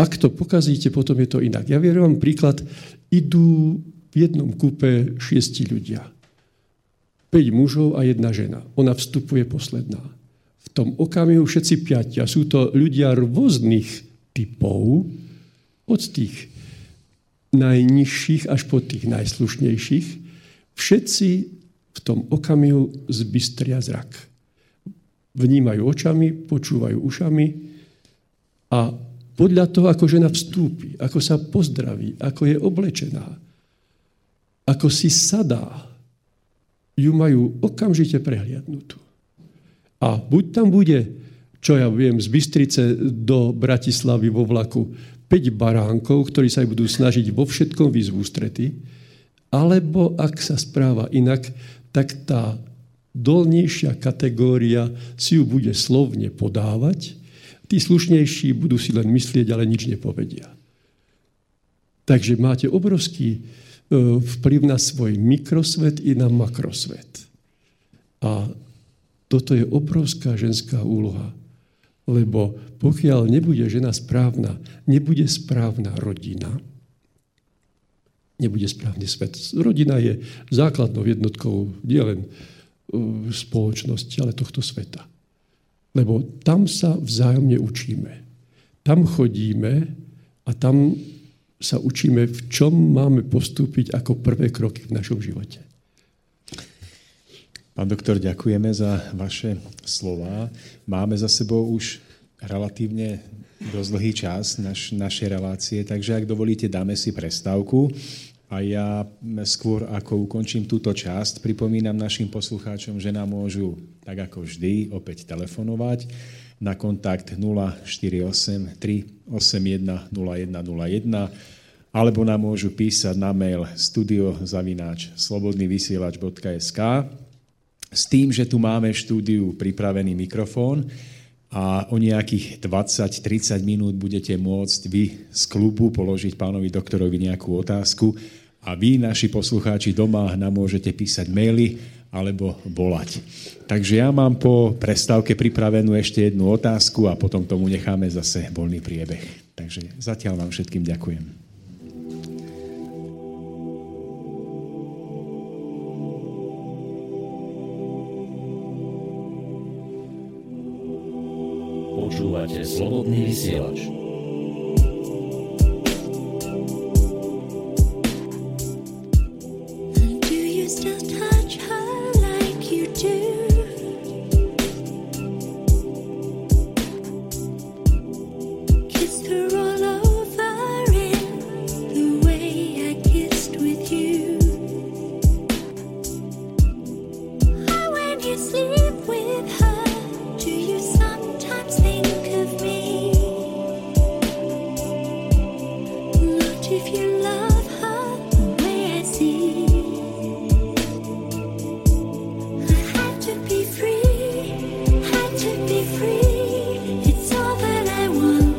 Ak to pokazíte, potom je to inak. Ja viem vám príklad, idú v jednom kúpe šiesti ľudia. päť mužov a jedna žena. Ona vstupuje posledná. V tom okamihu všetci piatia. Sú to ľudia rôznych typov, od tých najnižších až po tých najslušnejších. Všetci v tom okamihu zbystria zrak. Vnímajú očami, počúvajú ušami a podľa toho, ako žena vstúpi, ako sa pozdraví, ako je oblečená, ako si sadá, ju majú okamžite prehliadnutú. A buď tam bude, čo ja viem, z Bystrice do Bratislavy vo vlaku päť baránkov, ktorí sa budú snažiť vo všetkom ísť v ústrety, alebo ak sa správa inak, tak tá dolnejšia kategória si ju bude slovne podávať, tí slušnejší budú si len myslieť, ale nič nepovedia. Takže máte obrovský vplyv na svoj mikrosvet i na makrosvet. A toto je obrovská ženská úloha, lebo pokiaľ nebude žena správna, nebude správna rodina, nebude správny svet. Rodina je základnou jednotkou nielen spoločnosti, ale tohto sveta. Lebo tam sa vzájomne učíme. Tam chodíme a tam sa učíme, v čom máme postúpiť ako prvé kroky v našom živote. Pán doktor, ďakujeme za vaše slová. Máme za sebou už relatívne dosť dlhý čas naš, našej relácie, takže ak dovolíte, dáme si prestávku. A ja skôr, ako ukončím túto časť, pripomínam našim poslucháčom, že nám môžu, tak ako vždy, opäť telefonovať na kontakt nula štyri osem tri osem jeden nula jeden nula jeden alebo nám môžu písať na mail studio zavináč slobodný vysielač bodka es ká s tým, že tu máme v štúdiu pripravený mikrofón a o nejakých dvadsať tridsať minút budete môcť vy z klubu položiť pánovi doktorovi nejakú otázku. A vy, naši poslucháči doma, nám môžete písať maily alebo volať. Takže ja mám po prestávke pripravenú ešte jednu otázku a potom tomu necháme zase voľný priebeh. Takže zatiaľ vám všetkým ďakujem. Počúvate Slobodný vysielač. Free, it's all that I wanted.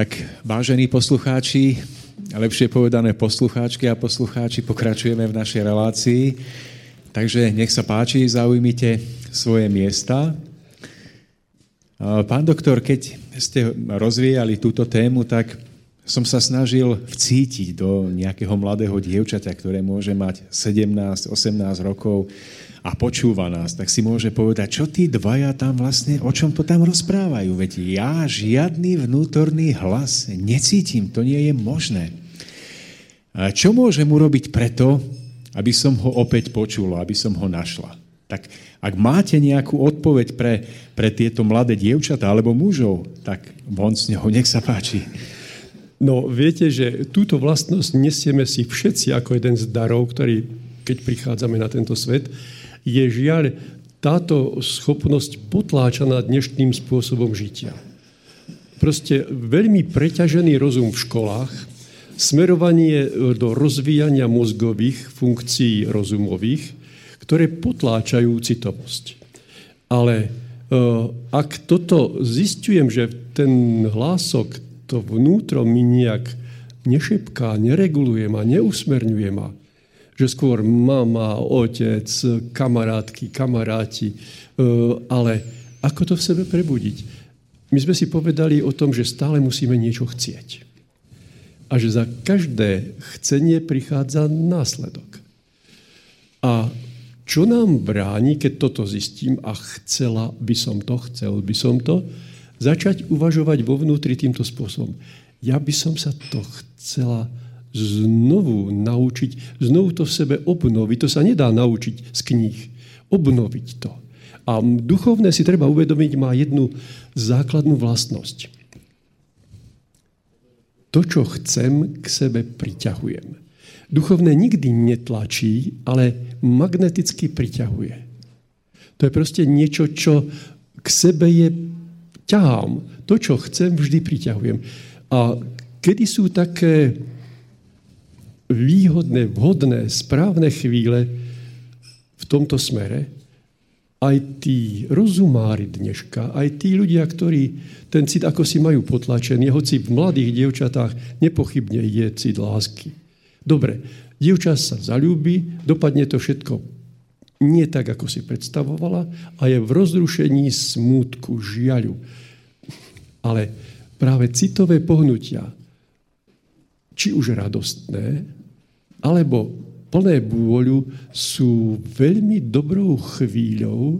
Tak vážení poslucháči, lepšie povedané poslucháčky a poslucháči, pokračujeme v našej relácii. Takže nech sa páči, zaujmite svoje miesta. Pán doktor, keď ste rozvíjali túto tému, tak som sa snažil vcítiť do nejakého mladého dievčaťa, ktoré môže mať sedemnásť, osemnásť rokov a počúva nás, tak si môže povedať, čo tí dvaja tam vlastne, o čom to tam rozprávajú. Veď ja žiadny vnútorný hlas necítim, to nie je možné. A čo môžem urobiť preto, aby som ho opäť počula, aby som ho našla? Tak ak máte nejakú odpoveď pre, pre tieto mladé dievčatá alebo mužov, tak von z neho, nech sa páči. No, viete, že túto vlastnosť nesieme si všetci ako jeden z darov, ktorý, keď prichádzame na tento svet, je žiaľ táto schopnosť potláčaná dnešným spôsobom žitia. Proste veľmi preťažený rozum v školách, smerovanie do rozvíjania mozgových funkcií rozumových, ktoré potláčajú citovosť. Ale ak toto zistujem, že ten hlások, to vnútro mi nejak nešepká, nereguluje ma, neusmerňuje ma. Že skôr mama, otec, kamarátky, kamaráti. Ale ako to v sebe prebudiť? My sme si povedali o tom, že stále musíme niečo chcieť. A že za každé chcenie prichádza následok. A čo nám bráni, keď toto zistím a chcela by som to, chcel by som to, začať uvažovať vo vnútri týmto spôsobom. Ja by som sa to chcela znovu naučiť, znovu to v sebe obnoviť. To sa nedá naučiť z kníh. Obnoviť to. A duchovné si treba uvedomiť, má jednu základnú vlastnosť. To, čo chcem, k sebe priťahujem. Duchovné nikdy netlačí, ale magneticky priťahuje. To je proste niečo, čo k sebe je ťahám. To, čo chcem, vždy priťahujem. A kedy sú také výhodné, vhodné, správne chvíle v tomto smere, aj tí rozumári dneška, aj tí ľudia, ktorí ten cit ako si majú potlačený, hoci v mladých dievčatách nepochybne je cit lásky. Dobre, dievča sa zaľúbi, dopadne to všetko nie tak, ako si predstavovala a je v rozrušení smútku, žiaľu. Ale práve citové pohnutia, či už radostné, alebo plné bôľu, sú veľmi dobrou chvíľou,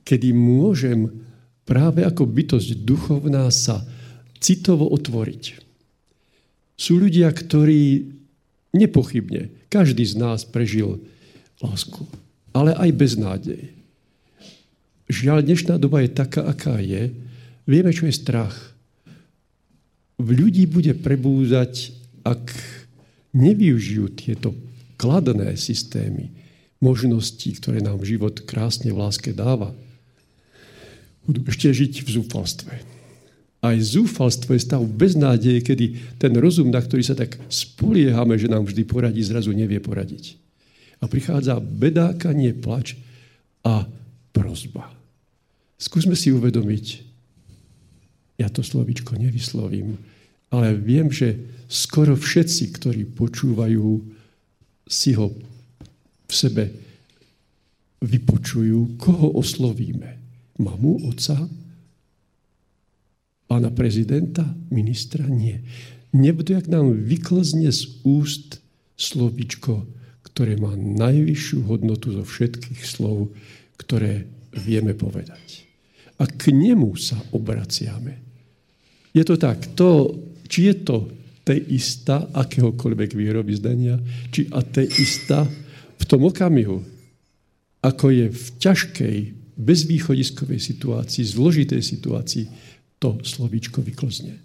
kedy môžem práve ako bytosť duchovná sa citovo otvoriť. Sú ľudia, ktorí nepochybne, každý z nás prežil lásku, ale aj beznádej. Žiaľ, dnešná doba je taká, aká je. Vieme, čo je strach. V ľudí bude prebúzať, ak nevyužijú tieto kladné systémy, možnosti, ktoré nám život krásne v láske dáva. Budú ešte žiť v zúfalstve. Aj zúfalstvo je stav beznádeje, kedy ten rozum, na ktorý sa tak spoliehame, že nám vždy poradí, zrazu nevie poradiť. A prichádza bedákanie, plač a prosba. Skúsme si uvedomiť, ja to slovíčko nevyslovím, ale viem, že skoro všetci, ktorí počúvajú, si ho v sebe vypočujú. Koho oslovíme? Mamu, otca? Pána prezidenta? Ministra? Nie. Nebude, ak nám vyklzne z úst slovíčko, ktoré má najvyššiu hodnotu zo všetkých slov, ktoré vieme povedať. A k nemu sa obraciame. Je to tak, to, či je to teista akéhokoľvek vierovýznania, či ateista v tom okamihu, ako je v ťažkej, bezvýchodiskovej situácii, zložitej situácii, to slovíčko vyklzne.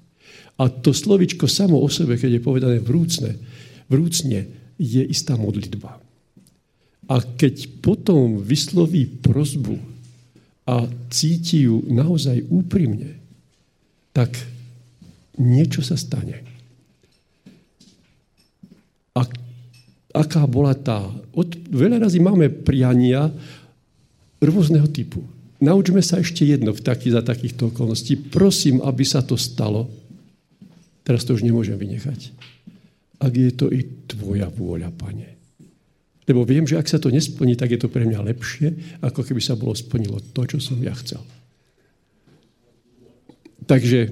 A to slovíčko samo o sebe, keď je povedané vrúcne, vrúcne, je istá modlitba. A keď potom vysloví prosbu a cíti ju naozaj úprimne, tak niečo sa stane. A aká bola tá... Od, veľa razy máme priania rôzneho typu. Naučme sa ešte jedno v taký, za takýchto okolností. Prosím, aby sa to stalo. Teraz to už nemôžem vynechať. Ak je to i tvoja vôľa, Pane. Lebo viem, že ak sa to nesplní, tak je to pre mňa lepšie, ako keby sa bolo splnilo to, čo som ja chcel. Takže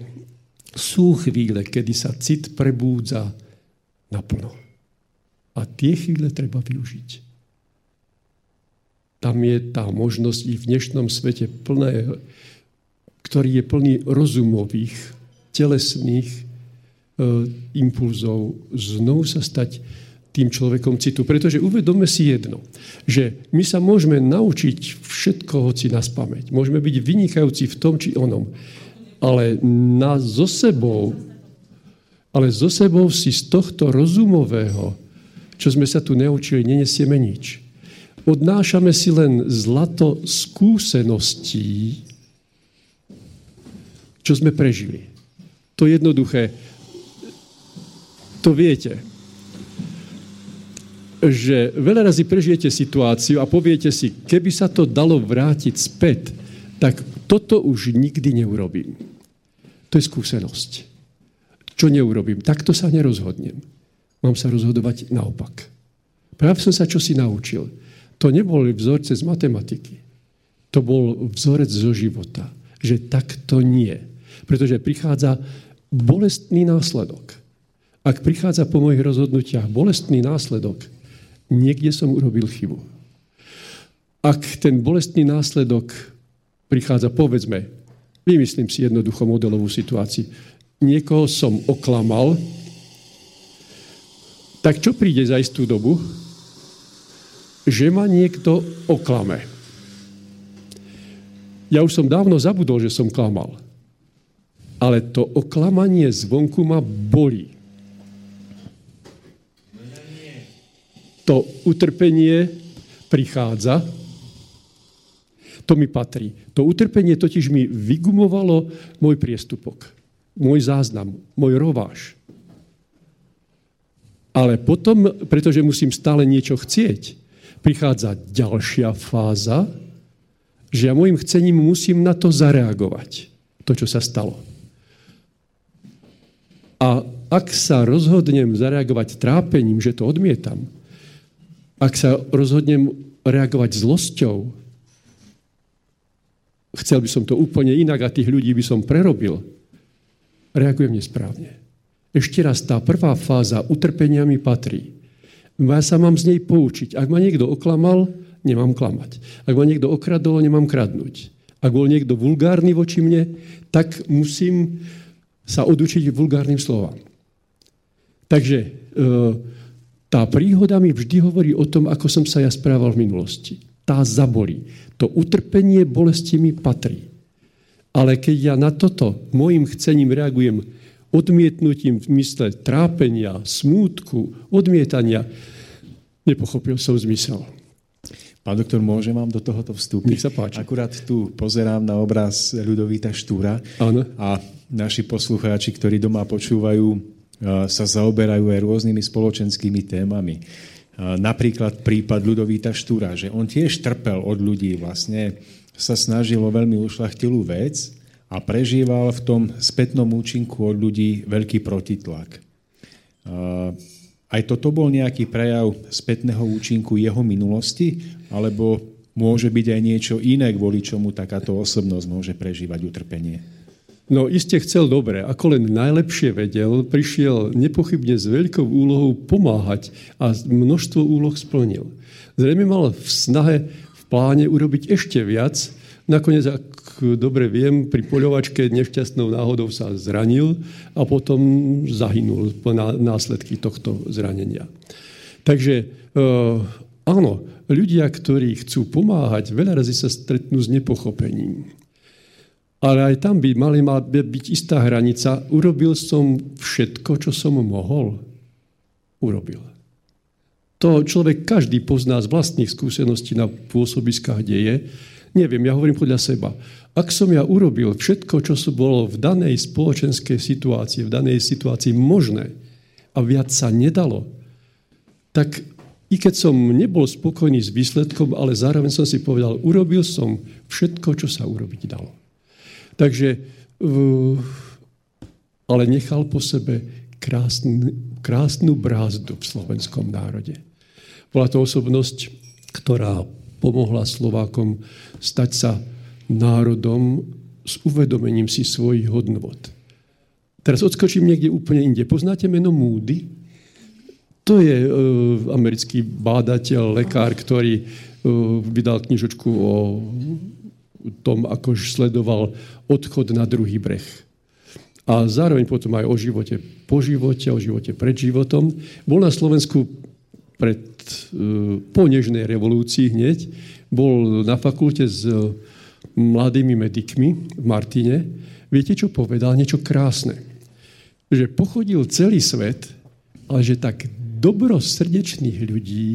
sú chvíle, kedy sa cit prebúdza naplno. A tie chvíle treba využiť. Tam je tá možnosť i v dnešnom svete plné, ktorý je plný rozumových, telesných e, impulzov, znovu sa stať tým človekom citu. Pretože uvedome si jedno, že my sa môžeme naučiť všetko, hoci nás pamäť. Môžeme byť vynikajúci v tom či onom. Ale na, so sebou, ale so sebou si z tohto rozumového, čo sme sa tu naučili, nenesieme nič. Odnášame si len zlato skúseností, čo sme prežili. To je jednoduché. To viete, že veľa razy prežijete situáciu a poviete si, keby sa to dalo vrátiť späť, tak toto už nikdy neurobím. To je skúsenosť. Čo neurobím? Takto sa nerozhodnem. Mám sa rozhodovať naopak. Práve som sa čosi naučil. To neboli vzorce z matematiky. To bol vzorec zo života. Že takto nie. Pretože prichádza bolestný následok. Ak prichádza po mojich rozhodnutiach bolestný následok, niekde som urobil chybu. Ak ten bolestný následok prichádza, povedzme, vymyslím si jednoducho modelovú situáciu. Niekoho som oklamal. Tak čo príde za istú dobu? Že ma niekto oklame. Ja už som dávno zabudol, že som klamal. Ale to oklamanie zvonku ma bolí. To utrpenie prichádza. To mi patrí. To utrpenie totiž mi vygumovalo môj priestupok, môj záznam, môj rováš. Ale potom, pretože musím stále niečo chcieť, prichádza ďalšia fáza, že ja môjim chcením musím na to zareagovať, to, čo sa stalo. A ak sa rozhodnem zareagovať trápením, že to odmietam, ak sa rozhodnem reagovať zlosťou, chcel by som to úplne inak a tých ľudí by som prerobil, reagujem nesprávne. Ešte raz, tá prvá fáza utrpenia mi patrí. Ja sa mám z nej poučiť. Ak ma niekto oklamal, nemám klamať. Ak ma niekto okradol, nemám kradnúť. Ak bol niekto vulgárny voči mne, tak musím sa odučiť vulgárnym slovám. Takže tá príhoda mi vždy hovorí o tom, ako som sa ja správal v minulosti. Tá zabolí. To utrpenie bolesti mi patrí. Ale keď ja na toto môjim chcením reagujem odmietnutím v mysle trápenia, smútku, odmietania, nepochopil som zmysel. Pán doktor, môžem vám do tohoto vstúpiť? Nech sa páči. Akurát tu pozerám na obraz Ľudovíta Štúra. Áno. A naši poslucháči, ktorí doma počúvajú, sa zaoberajú aj rôznymi spoločenskými témami. Napríklad prípad Ľudovíta Štúra, že on tiež trpel od ľudí, vlastne sa snažil o veľmi ušľachtilú vec a prežíval v tom spätnom účinku od ľudí veľký protitlak. Aj toto bol nejaký prejav spätného účinku jeho minulosti, alebo môže byť aj niečo iné, kvôli čomu takáto osobnosť môže prežívať utrpenie? No, iste chcel dobre, ako len najlepšie vedel, prišiel nepochybne s veľkou úlohou pomáhať a množstvo úloh splnil. Zrejme mal v snahe, v pláne urobiť ešte viac. Nakoniec, ak dobre viem, pri poľovačke nešťastnou náhodou sa zranil a potom zahynul po následky tohto zranenia. Takže áno, ľudia, ktorí chcú pomáhať, veľa razy sa stretnú s nepochopením. Ale aj tam by mali mal byť istá hranica. Urobil som všetko, čo som mohol. Urobil. To človek každý pozná z vlastných skúseností na pôsobiskách deje. Neviem, ja hovorím podľa seba. Ak som ja urobil všetko, čo som bolo v danej spoločenskej situácii, v danej situácii možné a viac sa nedalo, tak i keď som nebol spokojný s výsledkom, ale zároveň som si povedal, urobil som všetko, čo sa urobiť dalo. Takže ale nechal po sebe krásnu, krásnu brázdu v slovenskom národe. Bola to osobnosť, ktorá pomohla Slovákom stať sa národom s uvedomením si svojich hodnôt. Teraz odskočím niekde úplne inde. Poznáte meno Moody? To je uh, americký bádateľ, lekár, ktorý uh, vydal knižočku o tom, ako sledoval odchod na druhý breh. A zároveň potom aj o živote po živote, o živote pred životom. Bol na Slovensku pred, po nežnej revolúcii hneď. Bol na fakulte s mladými medikmi v Martine. Viete, čo povedal? Niečo krásne. Že pochodil celý svet, ale že tak dobrosrdečných ľudí,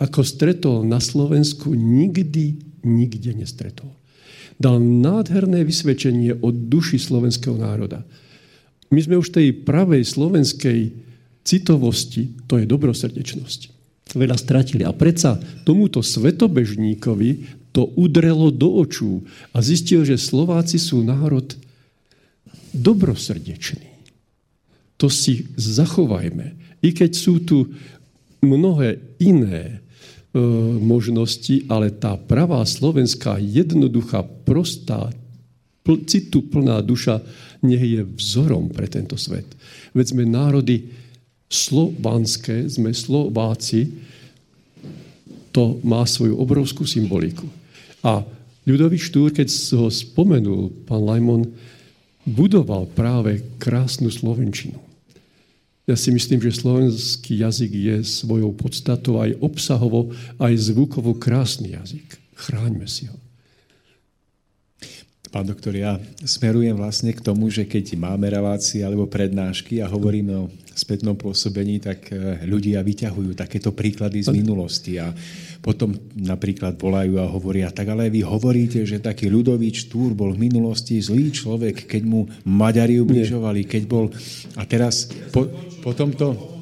ako stretol na Slovensku, nikdy, nikde nestretol. Dal nádherné vysvedčenie o duši slovenského národa. My sme už tej pravej slovenskej citovosti, to je dobrosrdečnosť, veľa stratili. A predsa tomuto svetobežníkovi to udrelo do očí a zistil, že Slováci sú národ dobrosrdečný. To si zachovajme. I keď sú tu mnohé iné možnosti, ale tá pravá slovenská, jednoduchá, prostá, pl- citu plná duša nech je vzorom pre tento svet. Veď sme národy slovanské, sme Slováci, to má svoju obrovskú symboliku. A Ľudovít Štúr, keď ho spomenul pán Lajmon, budoval práve krásnu slovenčinu. Ja si myslím, že slovenský jazyk je svojou podstatou aj obsahovo, aj zvukovo krásny jazyk. Chráňme si ho. Pán doktor, ja smerujem vlastne k tomu, že keď máme relácie alebo prednášky a hovoríme o spätnom pôsobení, tak ľudia vyťahujú takéto príklady z minulosti a potom napríklad volajú a hovoria, tak ale vy hovoríte, že taký Ľudovít Štúr bol v minulosti zlý človek, keď mu Maďari ubližovali, keď bol... A teraz po, po tomto...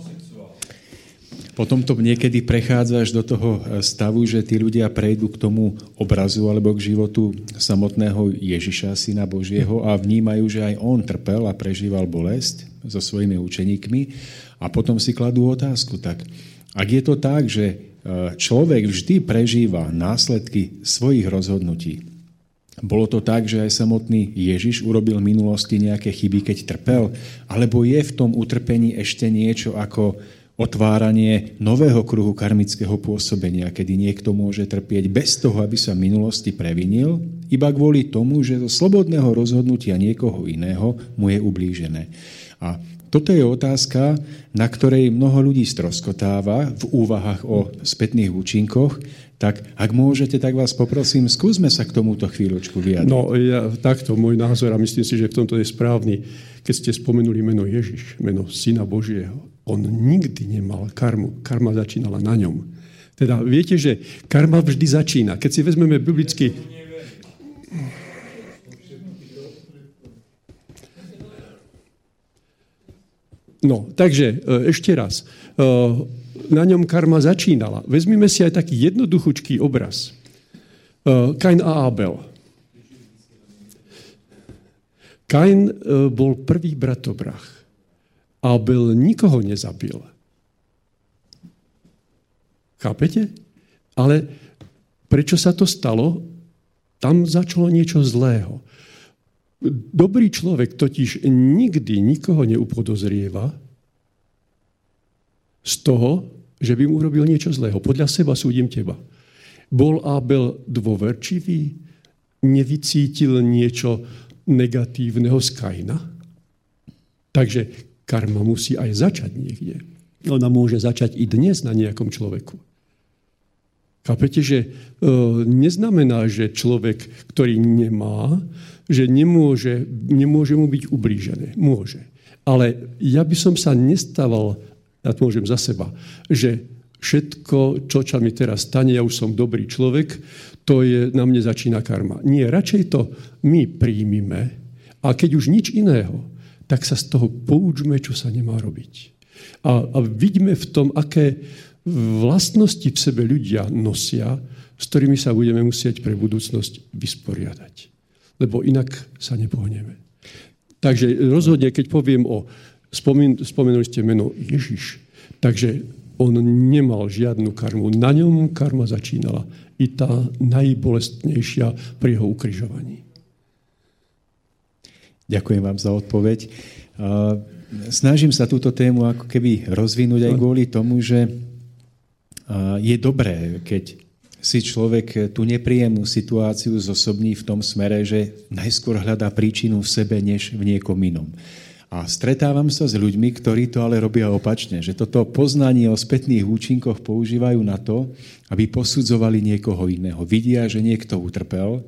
Potom to niekedy prechádzaš do toho stavu, že tí ľudia prejdú k tomu obrazu alebo k životu samotného Ježiša, Syna Božieho a vnímajú, že aj on trpel a prežíval bolesť so svojimi učeníkmi a potom si kladú otázku. Tak, ak je to tak, že človek vždy prežíva následky svojich rozhodnutí, bolo to tak, že aj samotný Ježiš urobil v minulosti nejaké chyby, keď trpel, alebo je v tom utrpení ešte niečo ako otváranie nového kruhu karmického pôsobenia, kedy niekto môže trpieť bez toho, aby sa v minulosti previnil, iba kvôli tomu, že zo slobodného rozhodnutia niekoho iného mu je ublížené. A toto je otázka, na ktorej mnoho ľudí stroskotáva v úvahách o spätných účinkoch. Tak ak môžete, tak vás poprosím, skúsme sa k tomuto chvíľočku vyjadriť. No, ja, takto môj názor a myslím si, že v tomto je správny. Keď ste spomenuli meno Ježiš, meno Syna Božieho, on nikdy nemal karmu. Karma začínala na ňom. Teda viete, že karma vždy začína. Keď si vezmeme biblicky... No, takže ešte raz... Na ňom karma začínala. Vezmime si aj taký jednoduchúčký obraz. Kain a Abel. Kain bol prvý bratobrach. Abel nikoho nezabil. Chápete? Ale prečo sa to stalo? Tam začalo niečo zlého. Dobrý človek totiž nikdy nikoho neupodozrieva z toho, že by mu urobil niečo zlého. Podľa seba súdim teba. Bol Abel dôverčivý? Nevycítil niečo negatívneho z Kaina? Takže karma musí aj začať niekde. Ona môže začať i dnes na nejakom človeku. Chápete, že e, neznamená, že človek, ktorý nemá, že nemôže, nemôže mu byť ublížené. Môže. Ale ja by som sa nestával... Ja to môžem za seba, že všetko, čo sa mi teraz stane, ja už som dobrý človek, to je, na mne začína karma. Nie, radšej to my príjmime a keď už nič iného, tak sa z toho poučme, čo sa nemá robiť. A, a vidíme v tom, aké vlastnosti v sebe ľudia nosia, s ktorými sa budeme musieť pre budúcnosť vysporiadať. Lebo inak sa nepohneme. Takže rozhodne, keď poviem o... Spomen- spomenuli ste meno Ježiš. Takže on nemal žiadnu karmu. Na ňom karma začínala. I tá najbolestnejšia pri jeho ukrižovaní. Ďakujem vám za odpoveď. Snažím sa túto tému ako keby rozvinúť aj kvôli tomu, že je dobré, keď si človek tú nepríjemnú situáciu zosobní v tom smere, že najskôr hľadá príčinu v sebe, než v niekom inom. A stretávam sa s ľuďmi, ktorí to ale robia opačne, že toto poznanie o spätných účinkoch používajú na to, aby posudzovali niekoho iného. Vidia, že niekto utrpel,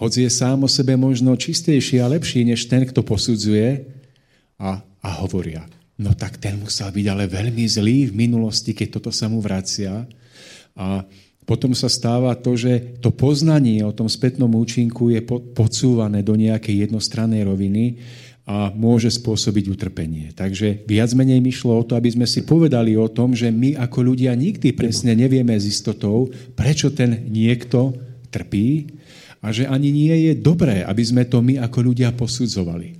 hoci je sám o sebe možno čistejší a lepší, než ten, kto posudzuje a, a hovoria. No tak ten musel byť ale veľmi zlý v minulosti, keď toto sa mu vracia. A potom sa stáva to, že to poznanie o tom spätnom účinku je podsúvané do nejakej jednostrannej roviny a môže spôsobiť utrpenie. Takže viac menej mi šlo o to, aby sme si povedali o tom, že my ako ľudia nikdy presne nevieme s istotou, prečo ten niekto trpí, a že ani nie je dobré, aby sme to my ako ľudia posudzovali.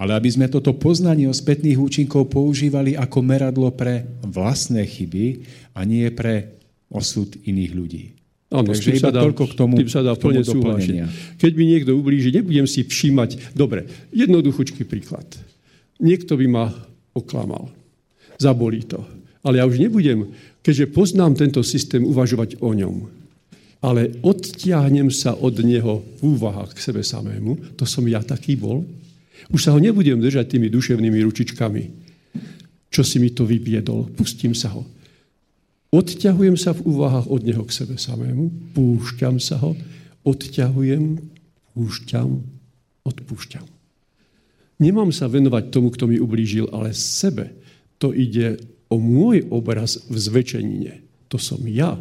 Ale aby sme toto poznanie o spätných účinkov používali ako meradlo pre vlastné chyby a nie pre osud iných ľudí. Áno, takže iba toľko k tomu, tým sa dá plne súhlasiť. Keď mi niekto ublíži, nebudem si všímať. Dobre, jednoduchúčký príklad. Niekto by ma oklamal. Zabolí to. Ale ja už nebudem, keďže poznám tento systém, uvažovať o ňom. Ale odtiahnem sa od neho v úvahách k sebe samému. To som ja taký bol. Už sa ho nebudem držať tými duševnými ručičkami. Čo si mi to vybiedol? Pustím sa ho. Odťahujem sa v úvahách od neho k sebe samému. Púšťam sa ho. Odťahujem, púšťam, odpúšťam. Nemám sa venovať tomu, kto mi ublížil, ale sebe. To ide o môj obraz v zvečenine. To som ja.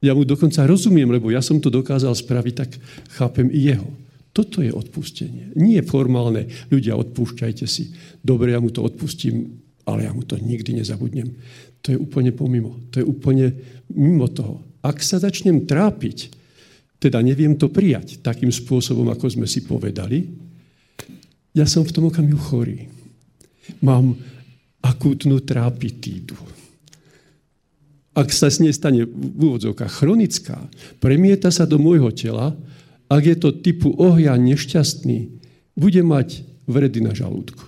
Ja mu dokonca rozumiem, lebo ja som to dokázal spraviť, tak chápem i jeho. Toto je odpustenie. Nie je formálne. Ľudia, odpúšťajte si. Dobre, ja mu to odpustím, ale ja mu to nikdy nezabudnem. To je úplne pomimo. To je úplne mimo toho. Ak sa začnem trápiť, teda neviem to prijať takým spôsobom, ako sme si povedali, ja som v tom okamihu chorý. Mám akútnu trápitídu. Ak sa s nej stane v úvodzovkách chronická, premieta sa do môjho tela, ak je to typu ohňa nešťastný, bude mať vredy na žalúdku.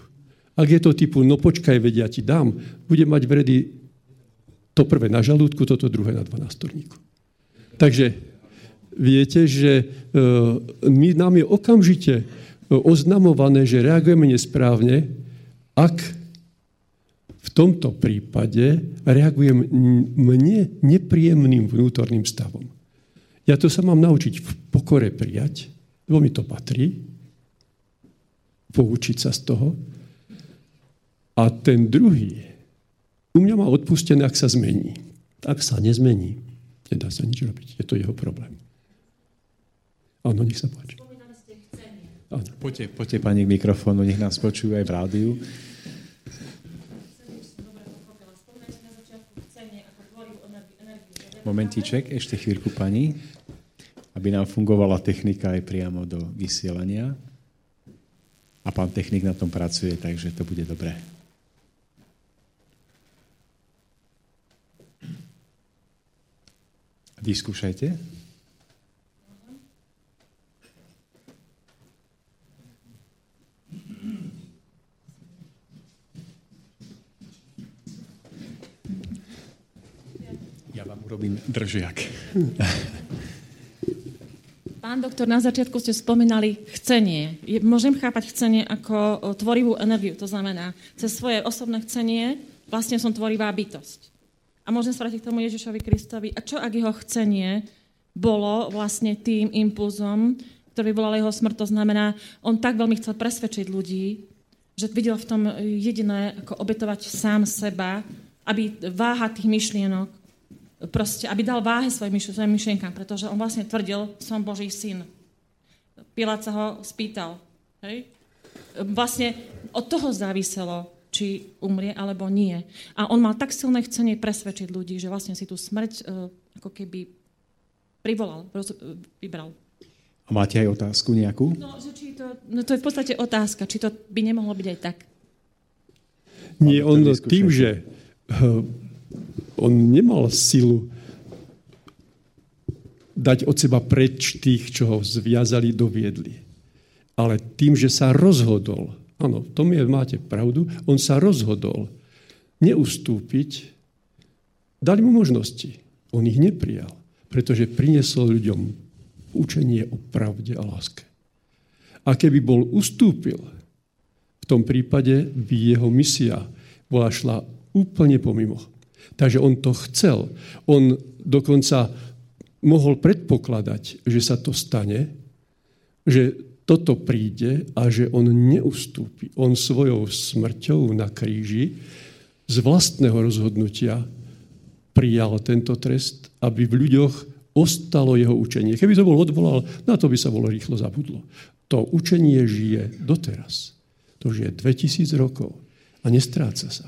Ak je to typu, no počkaj, vedia, ti dám, bude mať vredy to prvé na žalúdku, toto druhé na dvanástorníku. Takže viete, že my, nám je okamžite oznamované, že reagujeme nesprávne, ak v tomto prípade reagujem mne nepríjemným vnútorným stavom. Ja to sa mám naučiť v pokore prijať, lebo mi to patrí, poučiť sa z toho. A ten druhý u mňa má odpustené, ak sa zmení. Ak sa nezmení, nedá sa nič robiť. Je to jeho problém. Áno, nech sa páči. Poďte, poďte pani k mikrofónu, nech nás počujú aj v rádiu. Momentíček, ešte chvíľku pani, aby nám fungovala technika aj priamo do vysielania. A pán technik na tom pracuje, takže to bude dobré. Vyskúšajte. Robím držiak. Pán doktor, na začiatku ste spomínali chcenie. Môžem chápať chcenie ako tvorivú energiu. To znamená, cez svoje osobné chcenie vlastne som tvorivá bytosť. A môžem sa vrátiť k tomu Ježišovi Kristovi. A čo ak jeho chcenie bolo vlastne tým impulzom, ktorý volal jeho smrť? To znamená, on tak veľmi chcel presvedčiť ľudí, že videl v tom jediné, ako obetovať sám seba, aby váha tých myšlienok proste, aby dal váhy svojim myšlienkám, pretože on vlastne tvrdil, som Boží syn. Pilát sa ho spýtal. Hej? Vlastne od toho záviselo, či umrie, alebo nie. A on mal tak silné chcenie presvedčiť ľudí, že vlastne si tú smrť ako keby privolal, vybral. A máte aj otázku nejakú? No, že či to no to je v podstate otázka, či to by nemohlo byť aj tak. Nie, on tým, že on nemal silu dať od seba preč tých, čo ho zviazali, doviedli. Ale tým, že sa rozhodol, áno, v tom je, máte pravdu, on sa rozhodol neustúpiť, dali mu možnosti. On ich neprijal, pretože priniesol ľuďom učenie o pravde a láske. A keby bol ustúpil, v tom prípade by jeho misia bola šla úplne pomimo. Takže on to chcel. On dokonca mohol predpokladať, že sa to stane, že toto príde a že on neustúpi. On svojou smrťou na kríži z vlastného rozhodnutia prijal tento trest, aby v ľuďoch ostalo jeho učenie. Keby to bol odvolal, na to by sa bolo rýchlo zabudlo. To učenie žije doteraz. To žije dvetisíc rokov a nestráca sa.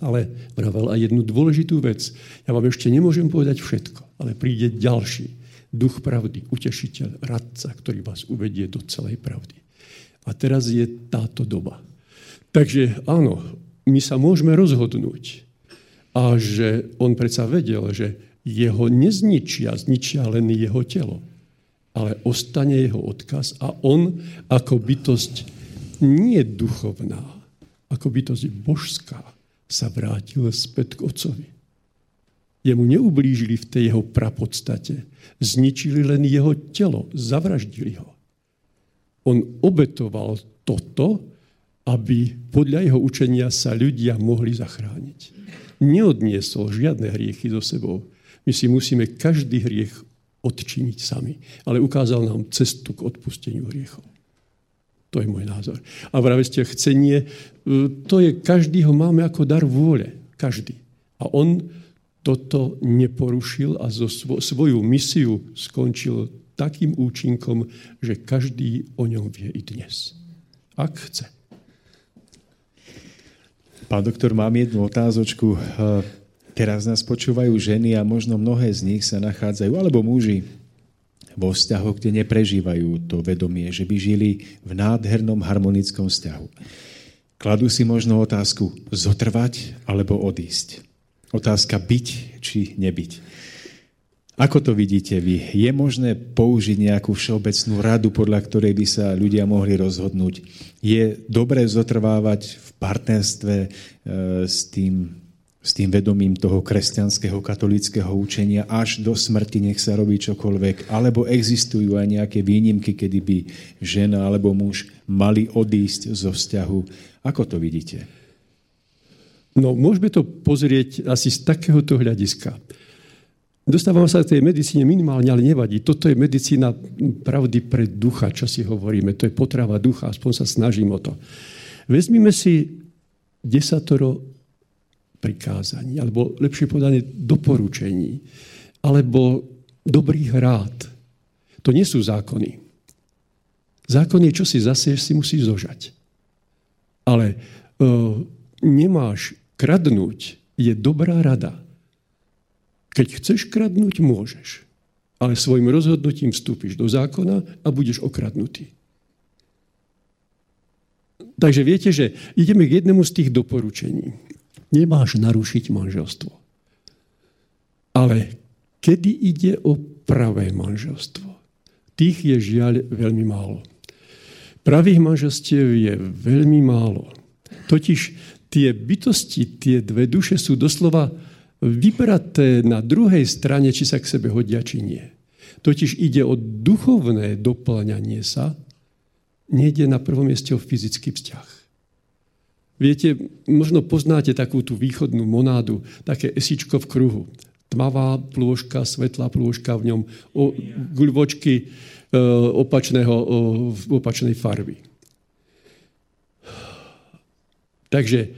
Ale vravel aj jednu dôležitú vec. Ja vám ešte nemôžem povedať všetko, ale príde ďalší. Duch pravdy, utešiteľ, radca, ktorý vás uvedie do celej pravdy. A teraz je táto doba. Takže áno, my sa môžeme rozhodnúť. A že on predsa vedel, že jeho nezničia, zničia len jeho telo. Ale ostane jeho odkaz a on ako bytosť nie duchovná, ako bytosť božská, sa vrátil späť k otcovi. Jemu neublížili v tej jeho prapodstate. Zničili len jeho telo. Zavraždili ho. On obetoval toto, aby podľa jeho učenia sa ľudia mohli zachrániť. Neodniesol žiadne hriechy so sebou. My si musíme každý hriech odčiniť sami. Ale ukázal nám cestu k odpusteniu hriechov. To je môj názor. A práve ste chcenie, to je každýho máme ako dar vôle. Každý. A on toto neporušil a svoju misiu skončil takým účinkom, že každý o ňom vie i dnes. Ak chce. Pán doktor, mám jednu otázočku. Teraz nás počúvajú ženy a možno mnohé z nich sa nachádzajú, alebo muži, vo vzťahu, kde neprežívajú to vedomie, že by žili v nádhernom harmonickom vzťahu. Kladú si možno otázku zotrvať alebo odísť. Otázka byť či nebyť. Ako to vidíte vy? Je možné použiť nejakú všeobecnú radu, podľa ktorej by sa ľudia mohli rozhodnúť? Je dobré zotrvávať v partnerstve e, s, tým, s tým vedomím toho kresťanského, katolického učenia až do smrti, nech sa robí čokoľvek? Alebo existujú aj nejaké výnimky, kedy by žena alebo muž mali odísť zo vzťahu? Ako to vidíte? No, môžeme to pozrieť asi z takéhoto hľadiska. Dostávame sa k tej medicíne minimálne, ale nevadí. Toto je medicína pravdy pre ducha, čo si hovoríme. To je potrava ducha, aspoň sa snažím o to. Vezmime si desatoro prikázaní, alebo lepšie povedané doporučení, alebo dobrých rád. To nie sú zákony. Zákon je, čo si zaseješ, si musíš zožať. Ale E, nemáš kradnúť, je dobrá rada. Keď chceš kradnúť, môžeš. Ale svojim rozhodnutím vstúpiš do zákona a budeš okradnutý. Takže viete, že ideme k jednému z tých doporučení. Nemáš narušiť manželstvo. Ale kedy ide o pravé manželstvo? Tých je žiaľ veľmi málo. Pravých manželstiev je veľmi málo. Totiž tie bytosti, tie dve duše sú doslova vybraté na druhej strane, či sa k sebe hodia, či nie. Totiž ide o duchovné doplňanie sa, nejde na prvom mieste o fyzický vzťah. Viete, možno poznáte takú tú východnú monádu, také esíčko v kruhu. Tmavá plôžka, svetlá plôžka v ňom, o, guľvočky e, opačného, o, opačnej farby. Takže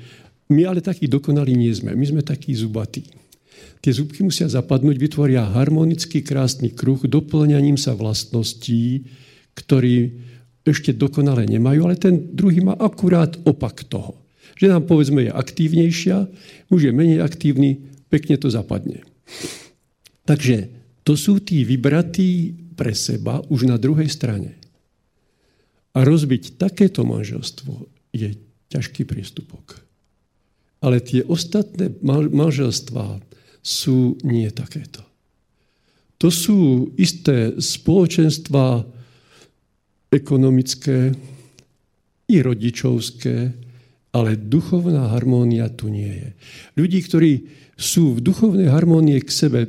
my ale takí dokonalí nie sme. My sme takí zubatí. Tie zúbky musia zapadnúť, vytvoria harmonický krásny kruh doplňaním sa vlastností, ktorý ešte dokonale nemajú, ale ten druhý má akurát opak toho. Že nám povedzme je aktívnejšia, muž je menej aktívny, pekne to zapadne. Takže to sú tí vybratí pre seba už na druhej strane. A rozbiť takéto manželstvo je ťažký prístupok. Ale tie ostatné manželstvá sú nie takéto. To sú isté spoločenstvá ekonomické i rodičovské, ale duchovná harmónia tu nie je. Ľudí, ktorí sú v duchovnej harmónii k sebe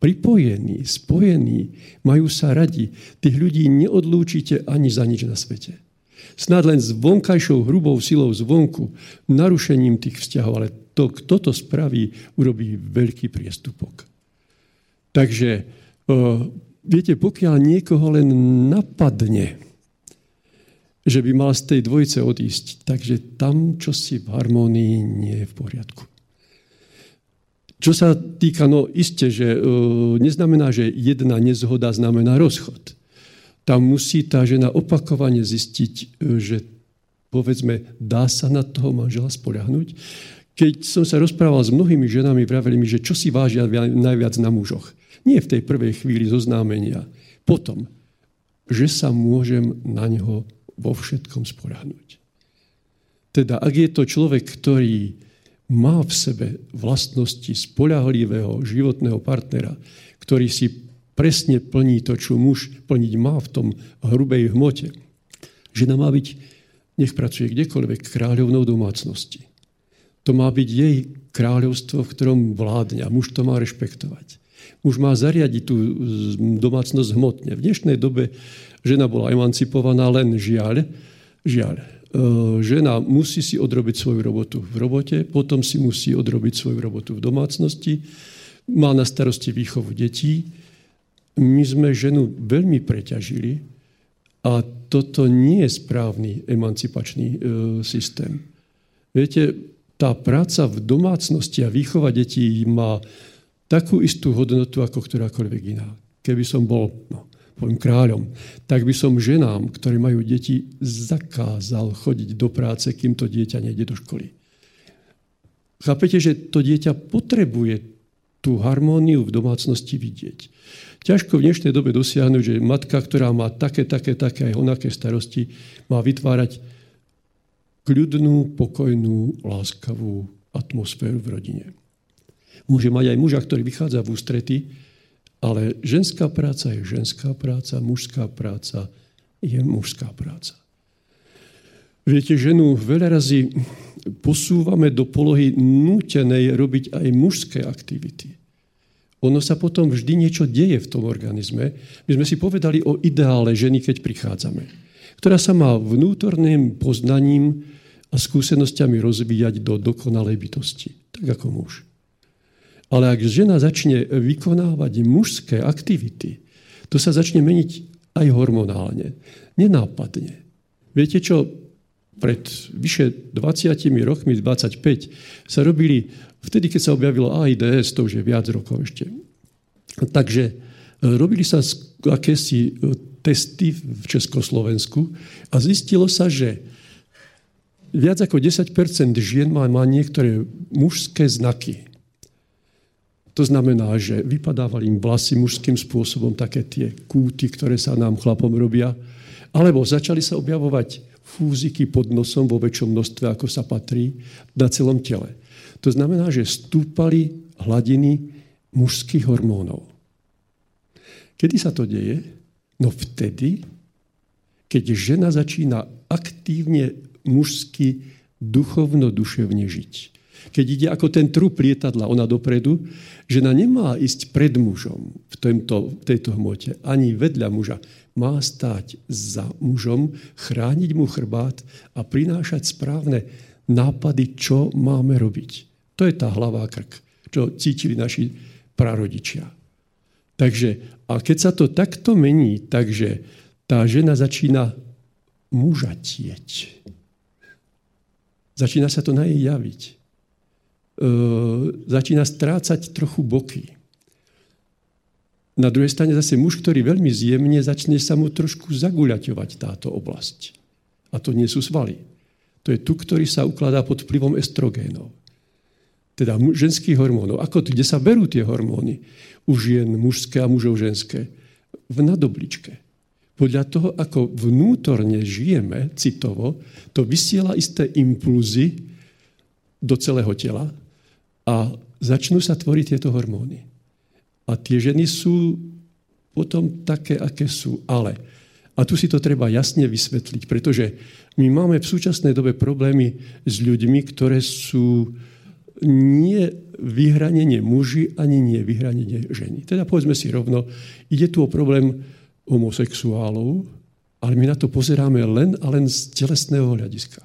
pripojení, spojení, majú sa radi. Tých ľudí neodlúčite ani za nič na svete. Snad len s vonkajšou hrubou silou zvonku, narušením tých vzťahov, ale to, kto to spraví, urobí veľký priestupok. Takže, viete, pokiaľ niekoho len napadne, že by mal z tej dvojice odísť, takže tam čosi v harmónii nie je v poriadku. Čo sa týka, no iste, že e, neznamená, že jedna nezhoda znamená rozchod. Tam musí tá žena opakovane zistiť, e, že povedzme, dá sa na toho manžela spoľahnúť. Keď som sa rozprával s mnohými ženami, vraveli mi, že čo si vážia najviac na mužoch. Nie v tej prvej chvíli zoznámenia. Potom, že sa môžem na ňoho vo všetkom spoľahnúť. Teda, ak je to človek, ktorý má v sebe vlastnosti spoľahlivého životného partnera, ktorý si presne plní to, čo muž plniť má v tom hrubej hmote. Žena má byť, nech pracuje kdekoľvek, kráľovnou domácnosti. To má byť jej kráľovstvo, v ktorom vládne a muž to má rešpektovať. Muž má zariadiť tú domácnosť hmotne. V dnešnej dobe žena bola emancipovaná, len žiaľ, žiaľ. Žena musí si odrobiť svoju robotu v robote, potom si musí odrobiť svoju robotu v domácnosti, má na starosti výchovu detí. My sme ženu veľmi preťažili a toto nie je správny emancipačný e, systém. Viete, tá práca v domácnosti a výchova detí má takú istú hodnotu ako ktorákoľvek iná. Keby som bol... No, poviem kráľom, tak by som ženám, ktoré majú deti, zakázal chodiť do práce, kým to dieťa nejde do školy. Chápete, že to dieťa potrebuje tú harmóniu v domácnosti vidieť. Ťažko v dnešnej dobe dosiahnuť, že matka, ktorá má také, také, také aj onaké starosti, má vytvárať kľudnú, pokojnú, láskavú atmosféru v rodine. Môže mať aj muža, ktorý vychádza v ústrety, ale ženská práca je ženská práca, mužská práca je mužská práca. Viete, ženu veľa razy posúvame do polohy nútenej robiť aj mužské aktivity. Ono sa potom vždy niečo deje v tom organizme. My sme si povedali o ideále ženy, keď prichádzame, ktorá sa má vnútorným poznaním a skúsenosťami rozvíjať do dokonalej bytosti, tak ako muž. Ale ak žena začne vykonávať mužské aktivity, to sa začne meniť aj hormonálne, nenápadne. Viete čo? Pred vyše dvadsiatimi rokmi, dvadsaťpäť, sa robili, vtedy keď sa objavilo AIDS, to už je viac rokov ešte. Takže robili sa akési testy v Československu a zistilo sa, že viac ako desať percent žien má, má niektoré mužské znaky. To znamená, že vypadávali im vlasy mužským spôsobom, také tie kúty, ktoré sa nám chlapom robia, alebo začali sa objavovať fúziky pod nosom vo väčšom množstve, ako sa patrí, na celom tele. To znamená, že stúpali hladiny mužských hormónov. Kedy sa to deje? No vtedy, keď žena začína aktívne mužsky duchovno-duševne žiť. Keď ide ako ten trup lietadla, ona dopredu, žena nemá ísť pred mužom v, tomto, v tejto hmote, ani vedľa muža. Má stáť za mužom, chrániť mu chrbát a prinášať správne nápady, čo máme robiť. To je tá hlava a krk, čo cítili naši prarodičia. Takže, a keď sa to takto mení, takže tá žena začína muža tieť. Začína sa to na jej javiť. Uh, začína strácať trochu boky. Na druhej strane zase muž, ktorý veľmi zjemne, začne sa mu trošku zaguľaťovať táto oblasť. A to nie sú svaly. To je tu, ktorý sa ukladá pod vplyvom estrogénov. Teda ženských hormónov. Ako, kde sa berú tie hormóny? U žien mužské a mužov ženské. V nadobličke. podľa toho, ako vnútorne žijeme citovo, to vysiela isté impulzy do celého tela a začnú sa tvoriť tieto hormóny. A tie ženy sú potom také, aké sú. Ale, a tu si to treba jasne vysvetliť, pretože my máme v súčasnej dobe problémy s ľuďmi, ktoré sú nie vyhranenie muži, ani nie vyhranenie ženy. Teda povedzme si rovno, ide tu o problém homosexuálov, ale my na to pozeráme len a len z telesného hľadiska.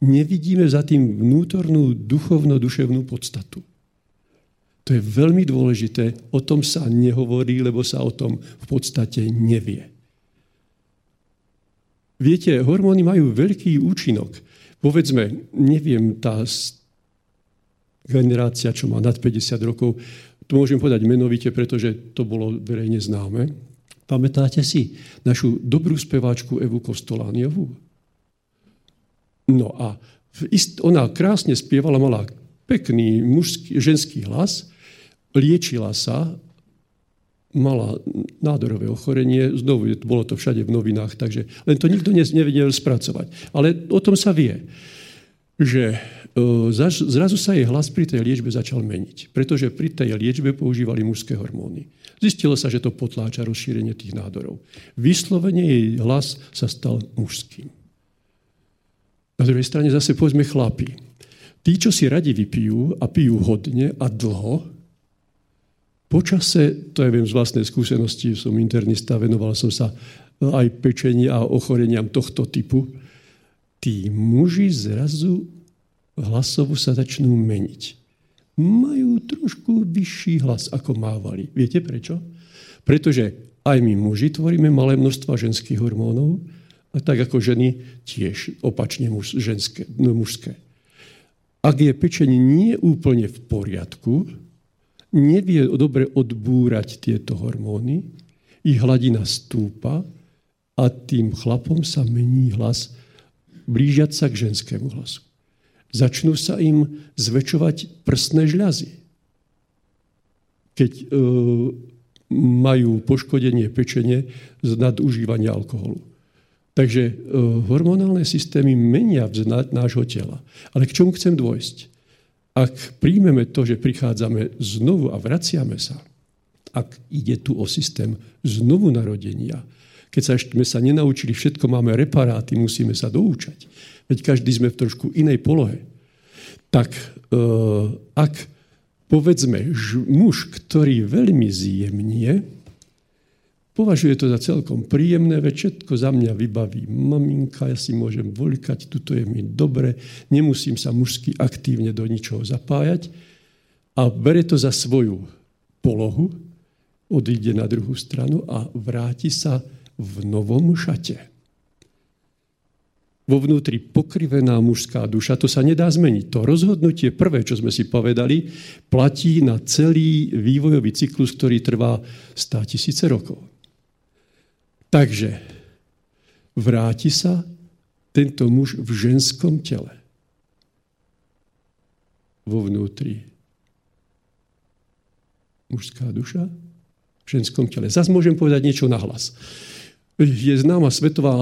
Nevidíme za tým vnútornú duchovno-duševnú podstatu. To je veľmi dôležité. O tom sa nehovorí, lebo sa o tom v podstate nevie. Viete, hormóny majú veľký účinok. Povedzme, neviem, tá generácia, čo má nad päťdesiat rokov, to môžem povedať menovite, pretože to bolo verejne známe. Pamätáte si našu dobrú speváčku Evu Kostolániovú? No a ona krásne spievala, mala pekný mužský, ženský hlas, liečila sa, mala nádorové ochorenie, znovu bolo to všade v novinách, takže len to nikto nevedel spracovať. Ale o tom sa vie, že zrazu sa jej hlas pri tej liečbe začal meniť, pretože pri tej liečbe používali mužské hormóny. Zistilo sa, že to potláča rozšírenie tých nádorov. Vyslovene jej hlas sa stal mužským. Na druhej strane zase povedzme chlapi. Tí, čo si radi vypijú a pijú hodne a dlho, po čase, to ja viem z vlastnej skúsenosti, som internista, venoval som sa aj pečení a ochoreniam tohto typu, tí muži zrazu hlasovo sa začnú meniť. Majú trošku vyšší hlas, ako mávali. Viete prečo? Pretože aj my muži tvoríme malé množstva ženských hormónov, a tak ako ženy tiež opačne muž, ženské, no, mužské. Ak je pečenie nie úplne v poriadku, nevie dobre odbúrať tieto hormóny, ich hladina stúpa a tým chlapom sa mení hlas, blížiac sa k ženskému hlasu. Začnú sa im zväčšovať prsné žľazy. Keď e, majú poškodenie pečene z nadužívania alkoholu. Takže e, hormonálne systémy menia vznať nášho tela. Ale k čomu chcem dôjsť? Ak príjmeme to, že prichádzame znovu a vraciame sa, ak ide tu o systém znovu narodenia, keď sa ešte sa nenaučili, všetko máme reparáty, musíme sa doučať, veď každý sme v trošku inej polohe. Tak e, ak, povedzme, ž, muž, ktorý veľmi zjemnie, považuje to za celkom príjemné, veď všetko za mňa vybaví maminka, ja si môžem voľkať, tuto je mi dobre, nemusím sa mužsky aktívne do ničoho zapájať a bere to za svoju polohu, odíde na druhú stranu a vráti sa v novom šate. Vo vnútri pokrivená mužská duša, to sa nedá zmeniť. To rozhodnutie prvé, čo sme si povedali, platí na celý vývojový cyklus, ktorý trvá státisíce rokov. Takže vráti sa tento muž v ženskom tele. Vo vnútri mužská duša v ženskom tele. Zas môžem povedať niečo nahlas. Je známa svetová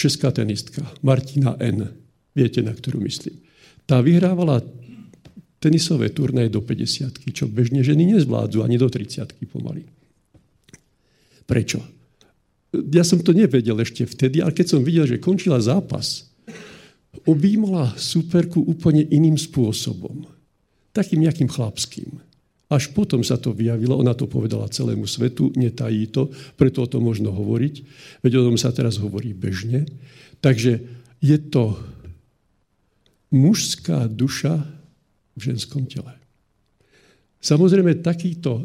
česká tenistka Martina N. Viete, na ktorú myslím. Tá vyhrávala tenisové turnaje do päťdesiatky, čo bežne ženy nezvládzu, ani do tridsiatky pomaly. Prečo? Ja som to nevedel ešte vtedy, ale keď som videl, že končila zápas, objímala superku úplne iným spôsobom. Takým nejakým chlapským. Až potom sa to vyjavilo, ona to povedala celému svetu, netají to, preto o tom možno hovoriť, veď o tom sa teraz hovorí bežne. Takže je to mužská duša v ženskom tele. Samozrejme, takýto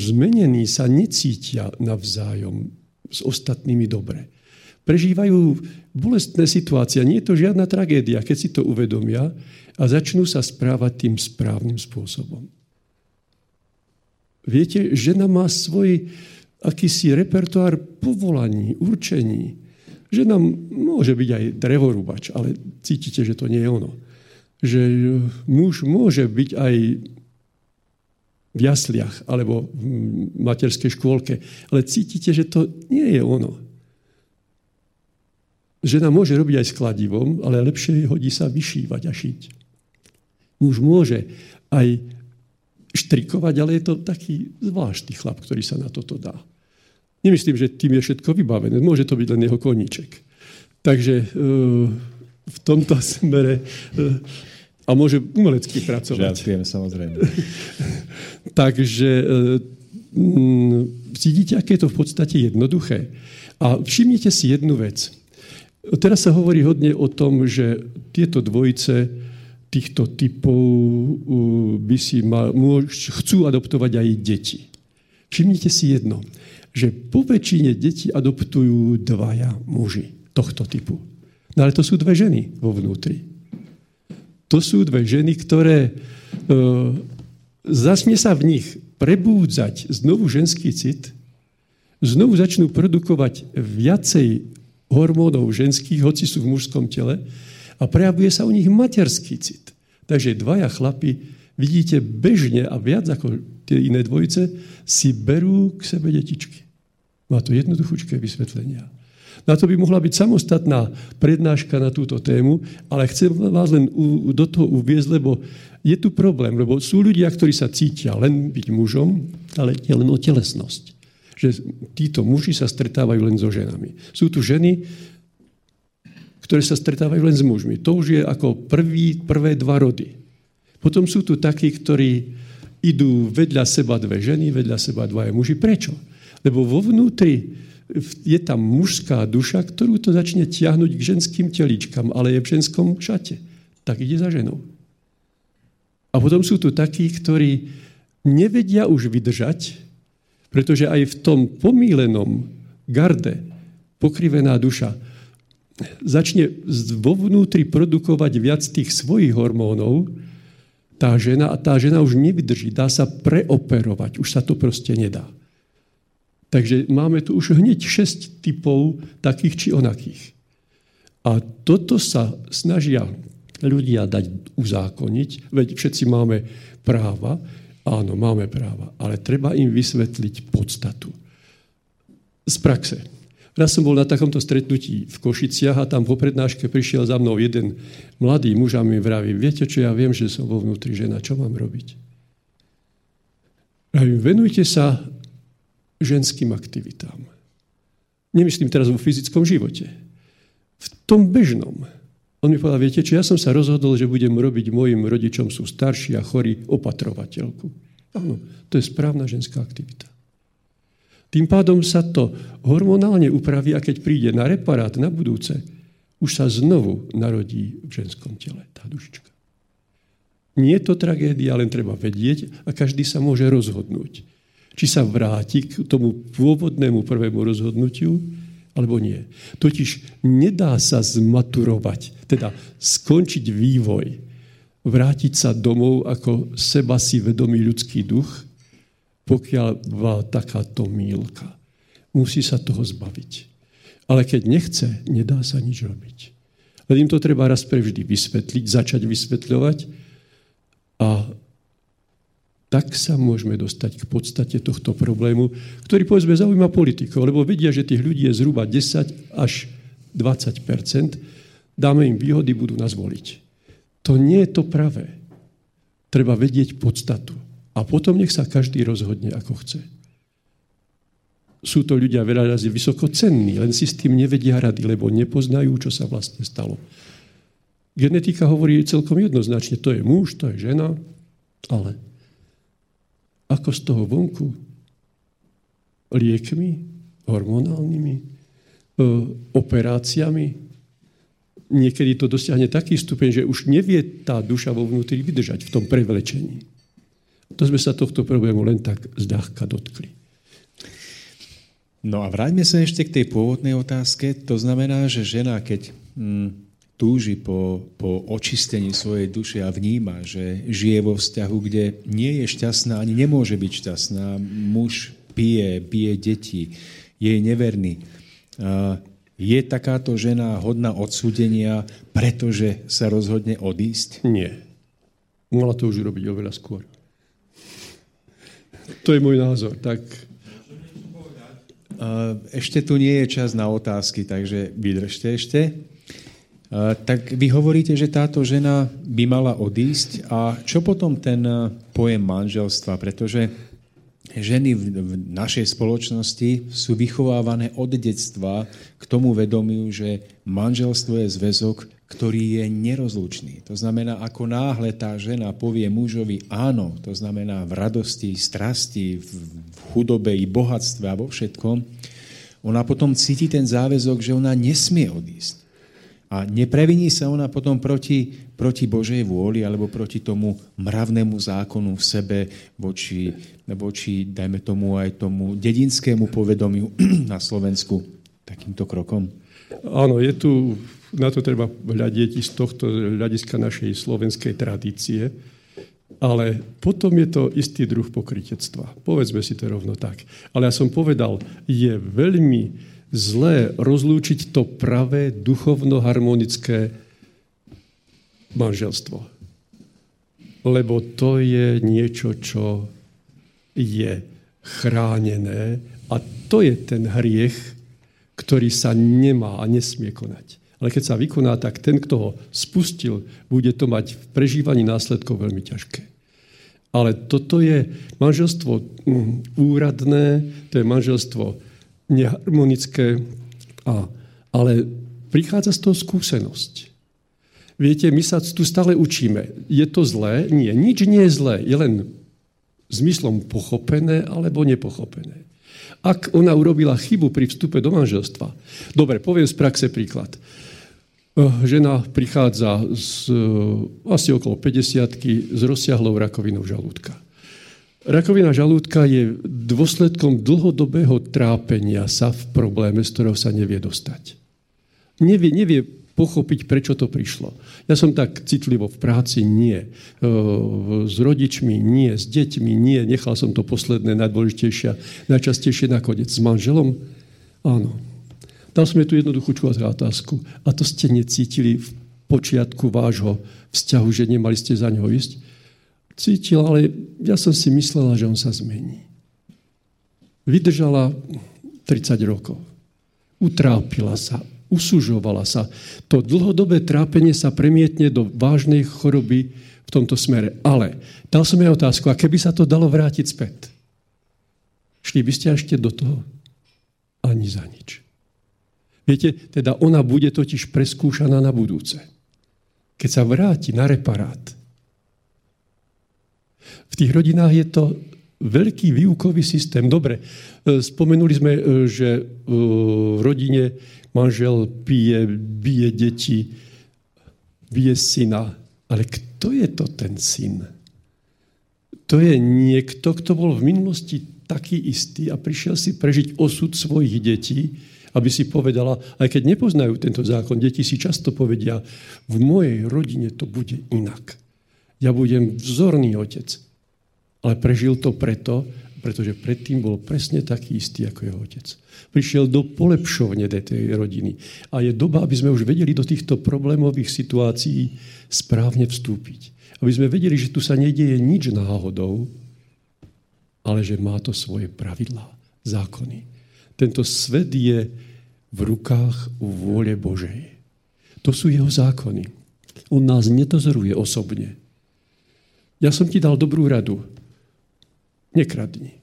zmenení sa necítia navzájom s ostatnými dobre. Prežívajú bolestné situácie, nie je to žiadna tragédia, keď si to uvedomia a začnú sa správať tým správnym spôsobom. Viete, žena má svoj akýsi repertoár povolaní, určení. Žena môže byť aj drevorúbač, ale cítite, že to nie je ono. Že muž môže byť aj v jasliach alebo v materskej škôlke. Ale cítite, že to nie je ono. Žena môže robiť aj s kladivom, ale lepšie hodí sa vyšívať a šiť. Muž môže aj štrikovať, ale je to taký zvláštny chlap, ktorý sa na toto dá. Nemyslím, že tým je všetko vybavené. Môže to byť len jeho koníček. Takže v tomto smere... A môže umelecky pracovať. Žartujem, samozrejme. Takže cítite, aké je to v podstate jednoduché. A všimnite si jednu vec. Teraz sa hovorí hodne o tom, že tieto dvojice týchto typov by si mal, chcú adoptovať aj deti. Všimnite si jedno, že po väčšine deti adoptujú dvaja muži tohto typu. No ale to sú dve ženy vo vnútri. To sú dve ženy, ktoré e, začne sa v nich prebúdzať znovu ženský cit, znovu začnú produkovať viacej hormónov ženských, hoci sú v mužskom tele, a prejavuje sa u nich materský cit. Takže dvaja chlapi, vidíte, bežne a viac ako tie iné dvojice, si berú k sebe detičky. Má to jednoduchúčké vysvetlenia. Na to by mohla byť samostatná prednáška na túto tému, ale chcem vás len u, do toho uviezť, lebo je tu problém, lebo sú ľudia, ktorí sa cítia len byť mužom, ale nie len o telesnosť. Že títo muži sa stretávajú len so ženami. Sú tu ženy, ktoré sa stretávajú len s mužmi. To už je ako prvý, prvé dva rody. Potom sú tu takí, ktorí idú vedľa seba dve ženy, vedľa seba dvaja muži. Prečo? Lebo vo vnútri je tam mužská duša, ktorú to začne tiahnuť k ženským telíčkam, ale je v ženskom šate. Tak ide za ženou. A potom sú tu takí, ktorí nevedia už vydržať, pretože aj v tom pomílenom garde pokrivená duša začne vo vnútri produkovať viac tých svojich hormónov, tá žena, a tá žena už nevydrží, dá sa preoperovať, už sa to proste nedá. Takže máme tu už hneď šesť typov takých či onakých. A toto sa snažia ľudia dať uzákoniť, veď všetci máme práva, áno, máme práva, ale treba im vysvetliť podstatu. Z praxe. Raz som bol na takomto stretnutí v Košiciach a tam po prednáške prišiel za mnou jeden mladý muž a mi vraví, viete čo, ja viem, že som vo vnútri žena, čo mám robiť? Vravím, venujte sa ženským aktivitám. Nemyslím teraz vo fyzickom živote. V tom bežnom. On mi povedal, viete čo, ja som sa rozhodol, že budem robiť mojim rodičom, sú starší a chorí, opatrovateľku. Áno, to je správna ženská aktivita. Tým pádom sa to hormonálne upraví a keď príde na reparát na budúce, už sa znovu narodí v ženskom tele tá dušička. Nie je to tragédia, len treba vedieť a každý sa môže rozhodnúť. Či sa vráti k tomu pôvodnému prvému rozhodnutiu, alebo nie. Totiž nedá sa zmaturovať, teda skončiť vývoj, vrátiť sa domov ako seba si vedomý ľudský duch, pokiaľ bola takáto mýlka. Musí sa toho zbaviť. Ale keď nechce, nedá sa nič robiť. Len im to treba raz prevždy vysvetliť, začať vysvetľovať a tak sa môžeme dostať k podstate tohto problému, ktorý, povedzme, zaujíma politikov, lebo vedia, že tých ľudí je zhruba desať až dvadsať percent. Dáme im výhody, budú nás voliť. To nie je to pravé. Treba vedieť podstatu. A potom nech sa každý rozhodne, ako chce. Sú to ľudia veľa razy vysokocenní, len si s tým nevedia rady, lebo nepoznajú, čo sa vlastne stalo. Genetika hovorí celkom jednoznačne, to je muž, to je žena, ale... ako z toho vonku, liekmi, hormonálnymi, e, operáciami. Niekedy to dosiahne taký stupeň, že už nevie tá duša vo vnútri vydržať v tom prevlečení. To sme sa tohto problému len tak zľahka dotkli. No a vráťme sa ešte k tej pôvodnej otázke. To znamená, že žena, keď mm, túži po, po očistení svojej duše a vníma, že žije vo vzťahu, kde nie je šťastná, ani nemôže byť šťastná. Muž pije, bije deti, je neverný. Je takáto žena hodná odsúdenia, pretože sa rozhodne odísť? Nie. Mala to už robiť oveľa skôr. To je môj názor. Tak. Ešte tu nie je čas na otázky, takže vydržte ešte. Tak vy hovoríte, že táto žena by mala odísť. A čo potom ten pojem manželstva? Pretože ženy v našej spoločnosti sú vychovávané od detstva k tomu vedomiu, že manželstvo je zväzok, ktorý je nerozlučný. To znamená, ako náhle tá žena povie mužovi áno, to znamená v radosti, strasti, v chudobe i bohatstve a vo všetkom, ona potom cíti ten záväzok, že ona nesmie odísť. A nepreviní sa ona potom proti, proti Božej vôli alebo proti tomu mravnému zákonu v sebe voči, voči dajme tomu aj tomu dedinskému povedomiu na Slovensku takýmto krokom. Áno, je tu, na to treba hľadiť z tohto hľadiska našej slovenskej tradície, ale potom je to istý druh pokrytectva. Povedzme si to rovno tak. Ale ja som povedal, je veľmi zlé rozlúčiť to pravé duchovno-harmonické manželstvo. Lebo to je niečo, čo je chránené a to je ten hriech, ktorý sa nemá a nesmie konať. Ale keď sa vykoná, tak ten, kto ho spustil, bude to mať v prežívaní následkov veľmi ťažké. Ale toto je manželstvo úradné, to je manželstvo neharmonické, a, ale prichádza z toho skúsenosť. Viete, my sa tu stále učíme. Je to zlé? Nie, nič nie je zlé. Je len zmyslom pochopené alebo nepochopené. Ak ona urobila chybu pri vstupe do manželstva. Dobre, poviem z praxe príklad. Žena prichádza z, asi okolo päťdesiatky s rozsiahlou rakovinou žalúdka. Rakovina žalúdka je dôsledkom dlhodobého trápenia sa v probléme, z ktorého sa nevie dostať. Nevie, nevie pochopiť, prečo to prišlo. Ja som tak citlivo v práci, nie. S rodičmi, nie. S deťmi, nie. Nechal som to posledné, najdôležitejšie, najčastejšie nakoniec. S manželom? Áno. Dal som je tu jednoduchú otázku. A to ste necítili v počiatku vášho vzťahu, že nemali ste za ňoho ísť? Cítil, ale ja som si myslela, že on sa zmení. Vydržala tridsať rokov. Utrápila sa, usužovala sa. To dlhodobé trápenie sa premietne do vážnej choroby v tomto smere. Ale dal som jej otázku, a keby sa to dalo vrátiť späť? Šli by ste ešte do toho? Ani za nič. Viete, teda ona bude totiž preskúšaná na budúce. Keď sa vráti na reparát, v tých rodinách je to veľký výukový systém. Dobre, spomenuli sme, že v rodine manžel pije, bije deti, bije syna. Ale kto je to ten syn? To je niekto, kto bol v minulosti taký istý a prišiel si prežiť osud svojich detí, aby si povedala, aj keď nepoznajú tento zákon, deti si často povedia, v mojej rodine to bude inak. Ja budem vzorný otec. Ale prežil to preto, pretože predtým bol presne taký istý, ako jeho otec. Prišiel do polepšovne tej rodiny. A je doba, aby sme už vedeli do týchto problémových situácií správne vstúpiť. Aby sme vedeli, že tu sa nedieje nič náhodou, ale že má to svoje pravidlá, zákony. Tento svet je v rukách vôle Božej. To sú jeho zákony. On nás nedozoruje osobne. Ja som ti dal dobrú radu. Nekradni.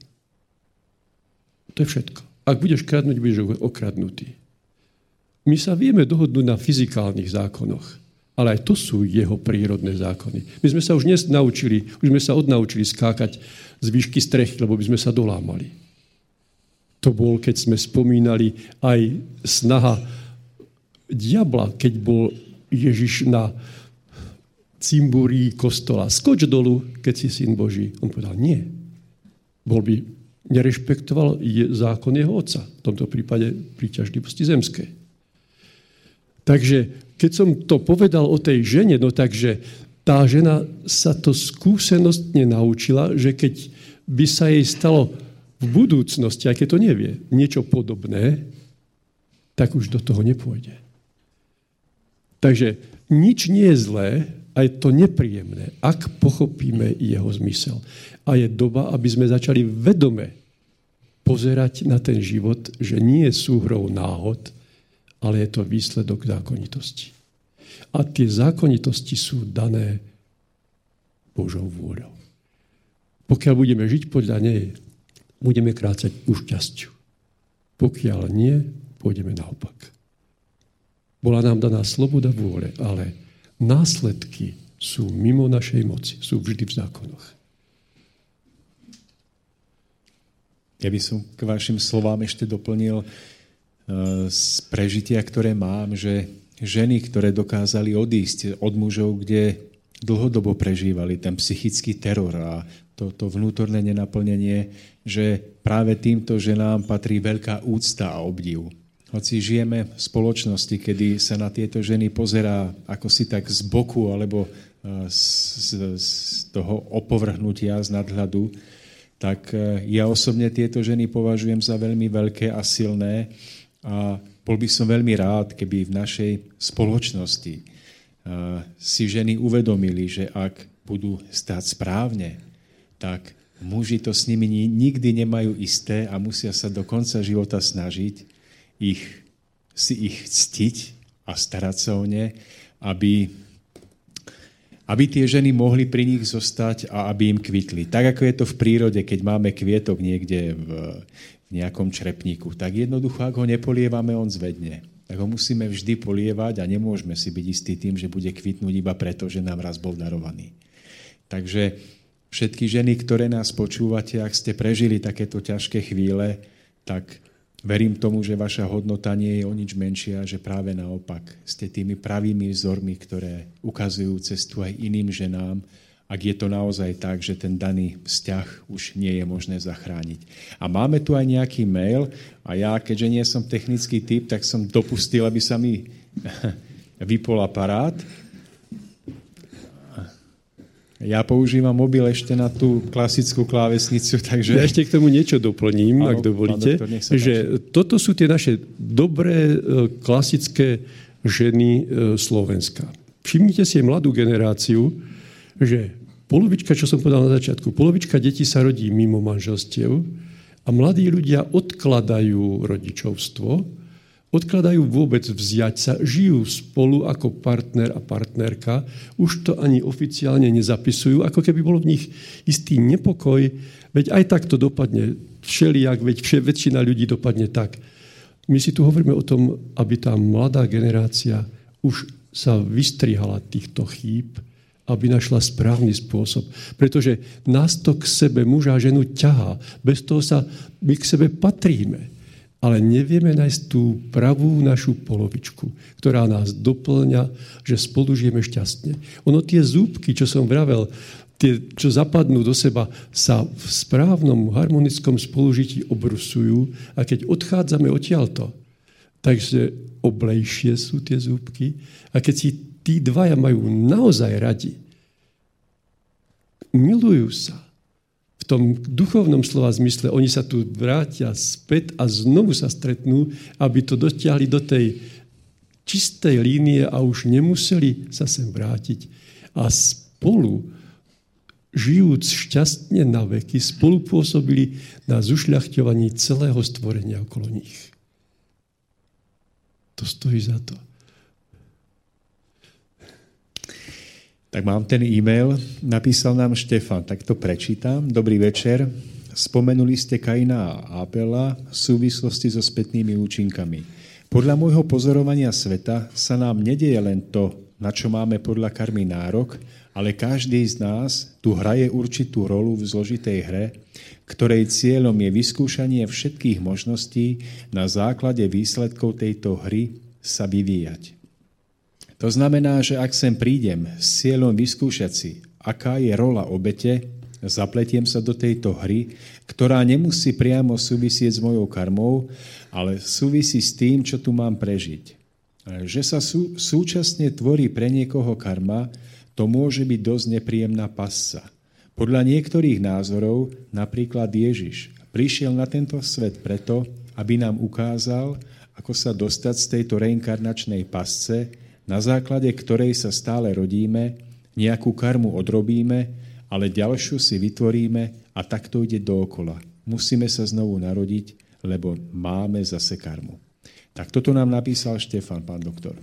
To je všetko. Ak budeš kradnúť, budeš okradnutý. My sa vieme dohodnúť na fyzikálnych zákonoch, ale aj to sú jeho prírodné zákony. My sme sa už naučili, už sme sa odnaučili skákať z výšky strechy, lebo by sme sa dolámali. To bol, keď sme spomínali, aj snaha diabla, keď bol Ježiš na cimbúrí kostola. Skoč dolu, keď si syn Boží. On povedal, nie. Bol by nerešpektoval zákon jeho otca. V tomto prípade príťažlivosti zemskej. Takže, keď som to povedal o tej žene, no takže tá žena sa to skúsenostne naučila, že keď by sa jej stalo v budúcnosti, aj keď to nevie, niečo podobné, tak už do toho nepôjde. Takže nič nie je zlé, aj to nepríjemné, ak pochopíme jeho zmysel. A je doba, aby sme začali vedome pozerať na ten život, že nie je súhrou náhod, ale je to výsledok zákonitosti. A tie zákonitosti sú dané Božou vôľou. Pokiaľ budeme žiť podľa nej, budeme kráčať ku šťastiu. Pokiaľ nie, pôjdeme naopak. Bola nám daná sloboda vôle, ale následky sú mimo našej moci, sú vždy v zákonoch. Ja by som k vašim slovám ešte doplnil z prežitia, ktoré mám, že ženy, ktoré dokázali odísť od mužov, kde dlhodobo prežívali ten psychický teror a toto vnútorné nenaplnenie, že práve týmto ženám patrí veľká úcta a obdiv. Hoci žijeme v spoločnosti, kedy sa na tieto ženy pozerá ako si tak z boku alebo z, z toho opovrhnutia, z nadhľadu, tak ja osobne tieto ženy považujem za veľmi veľké a silné a bol by som veľmi rád, keby v našej spoločnosti si ženy uvedomili, že ak budú stáť správne, tak muži to s nimi nikdy nemajú isté a musia sa do konca života snažiť Ich, si ich ctiť a starať sa o ne, aby, aby tie ženy mohli pri nich zostať a aby im kvitli. Tak, ako je to v prírode, keď máme kvietok niekde v, v nejakom črepníku, tak jednoducho, ak ho nepolievame, on zvedne. Tak ho musíme vždy polievať a nemôžeme si byť istí tým, že bude kvitnúť iba preto, že nám raz bol darovaný. Takže všetky ženy, ktoré nás počúvate, ak ste prežili takéto ťažké chvíle, tak verím tomu, že vaša hodnota nie je o nič menšia, že práve naopak ste tými pravými vzormi, ktoré ukazujú cestu aj iným ženám, ak je to naozaj tak, že ten daný vzťah už nie je možné zachrániť. A máme tu aj nejaký mail a ja, keďže nie som technický typ, tak som dopustil, aby sa mi vypol aparát. Ja používam mobil ešte na tú klasickú klávesnicu, takže... Ja ešte k tomu niečo doplním, áno, ak dovolíte. Doktor, že toto sú tie naše dobré, klasické ženy Slovenska. Všimnite si mladú generáciu, že polovička, čo som povedal na začiatku, polovička detí sa rodí mimo manželstiev a mladí ľudia odkladajú rodičovstvo, odkladajú vôbec vziať sa, žijú spolu ako partner a partnerka, už to ani oficiálne nezapisujú, ako keby bolo v nich istý nepokoj, veď aj tak to dopadne všelijak, veď väčšina ľudí dopadne tak. My si tu hovoríme o tom, aby tá mladá generácia už sa vystrihala týchto chýb, aby našla správny spôsob. Pretože nás to k sebe, muža a ženu, ťahá. Bez toho sa my k sebe patríme. Ale nevieme nájsť tú pravú našu polovičku, ktorá nás doplňa, že spolu žijeme šťastne. Ono tie zúbky, čo som vravel, tie, čo zapadnú do seba, sa v správnom harmonickom spolužití obrusujú a keď odchádzame odtiaľto, takže oblejšie sú tie zúbky a keď si tí dvaja majú naozaj radi, milujú sa, v tom duchovnom slova zmysle, oni sa tu vrátia späť a znovu sa stretnú, aby to dotiahli do tej čistej línie a už nemuseli sa sem vrátiť. A spolu, žijúc šťastne na veky, spolu pôsobili na zušľachťovaní celého stvorenia okolo nich. To stojí za to. Tak mám ten e-mail, napísal nám Štefan, tak to prečítam. Dobrý večer, spomenuli ste Kaina a Ábela v súvislosti so spätnými účinkami. Podľa môjho pozorovania sveta sa nám nedieje len to, na čo máme podľa karmy nárok, ale každý z nás tu hraje určitú rolu v zložitej hre, ktorej cieľom je vyskúšanie všetkých možností na základe výsledkov tejto hry sa vyvíjať. To znamená, že ak sem prídem s cieľom vyskúšať si, aká je rola obete, zapletiem sa do tejto hry, ktorá nemusí priamo súvisieť s mojou karmou, ale súvisí s tým, čo tu mám prežiť. Že sa sú, súčasne tvorí pre niekoho karma, to môže byť dosť nepríjemná pasca. Podľa niektorých názorov, napríklad Ježiš, prišiel na tento svet preto, aby nám ukázal, ako sa dostať z tejto reinkarnačnej pasce, na základe ktorej sa stále rodíme Nejakú karmu odrobíme, ale ďalšiu si vytvoríme a tak to ide dookola. Musíme sa znovu narodiť, lebo máme zase karmu. Tak toto nám napísal Štefan, pán doktor.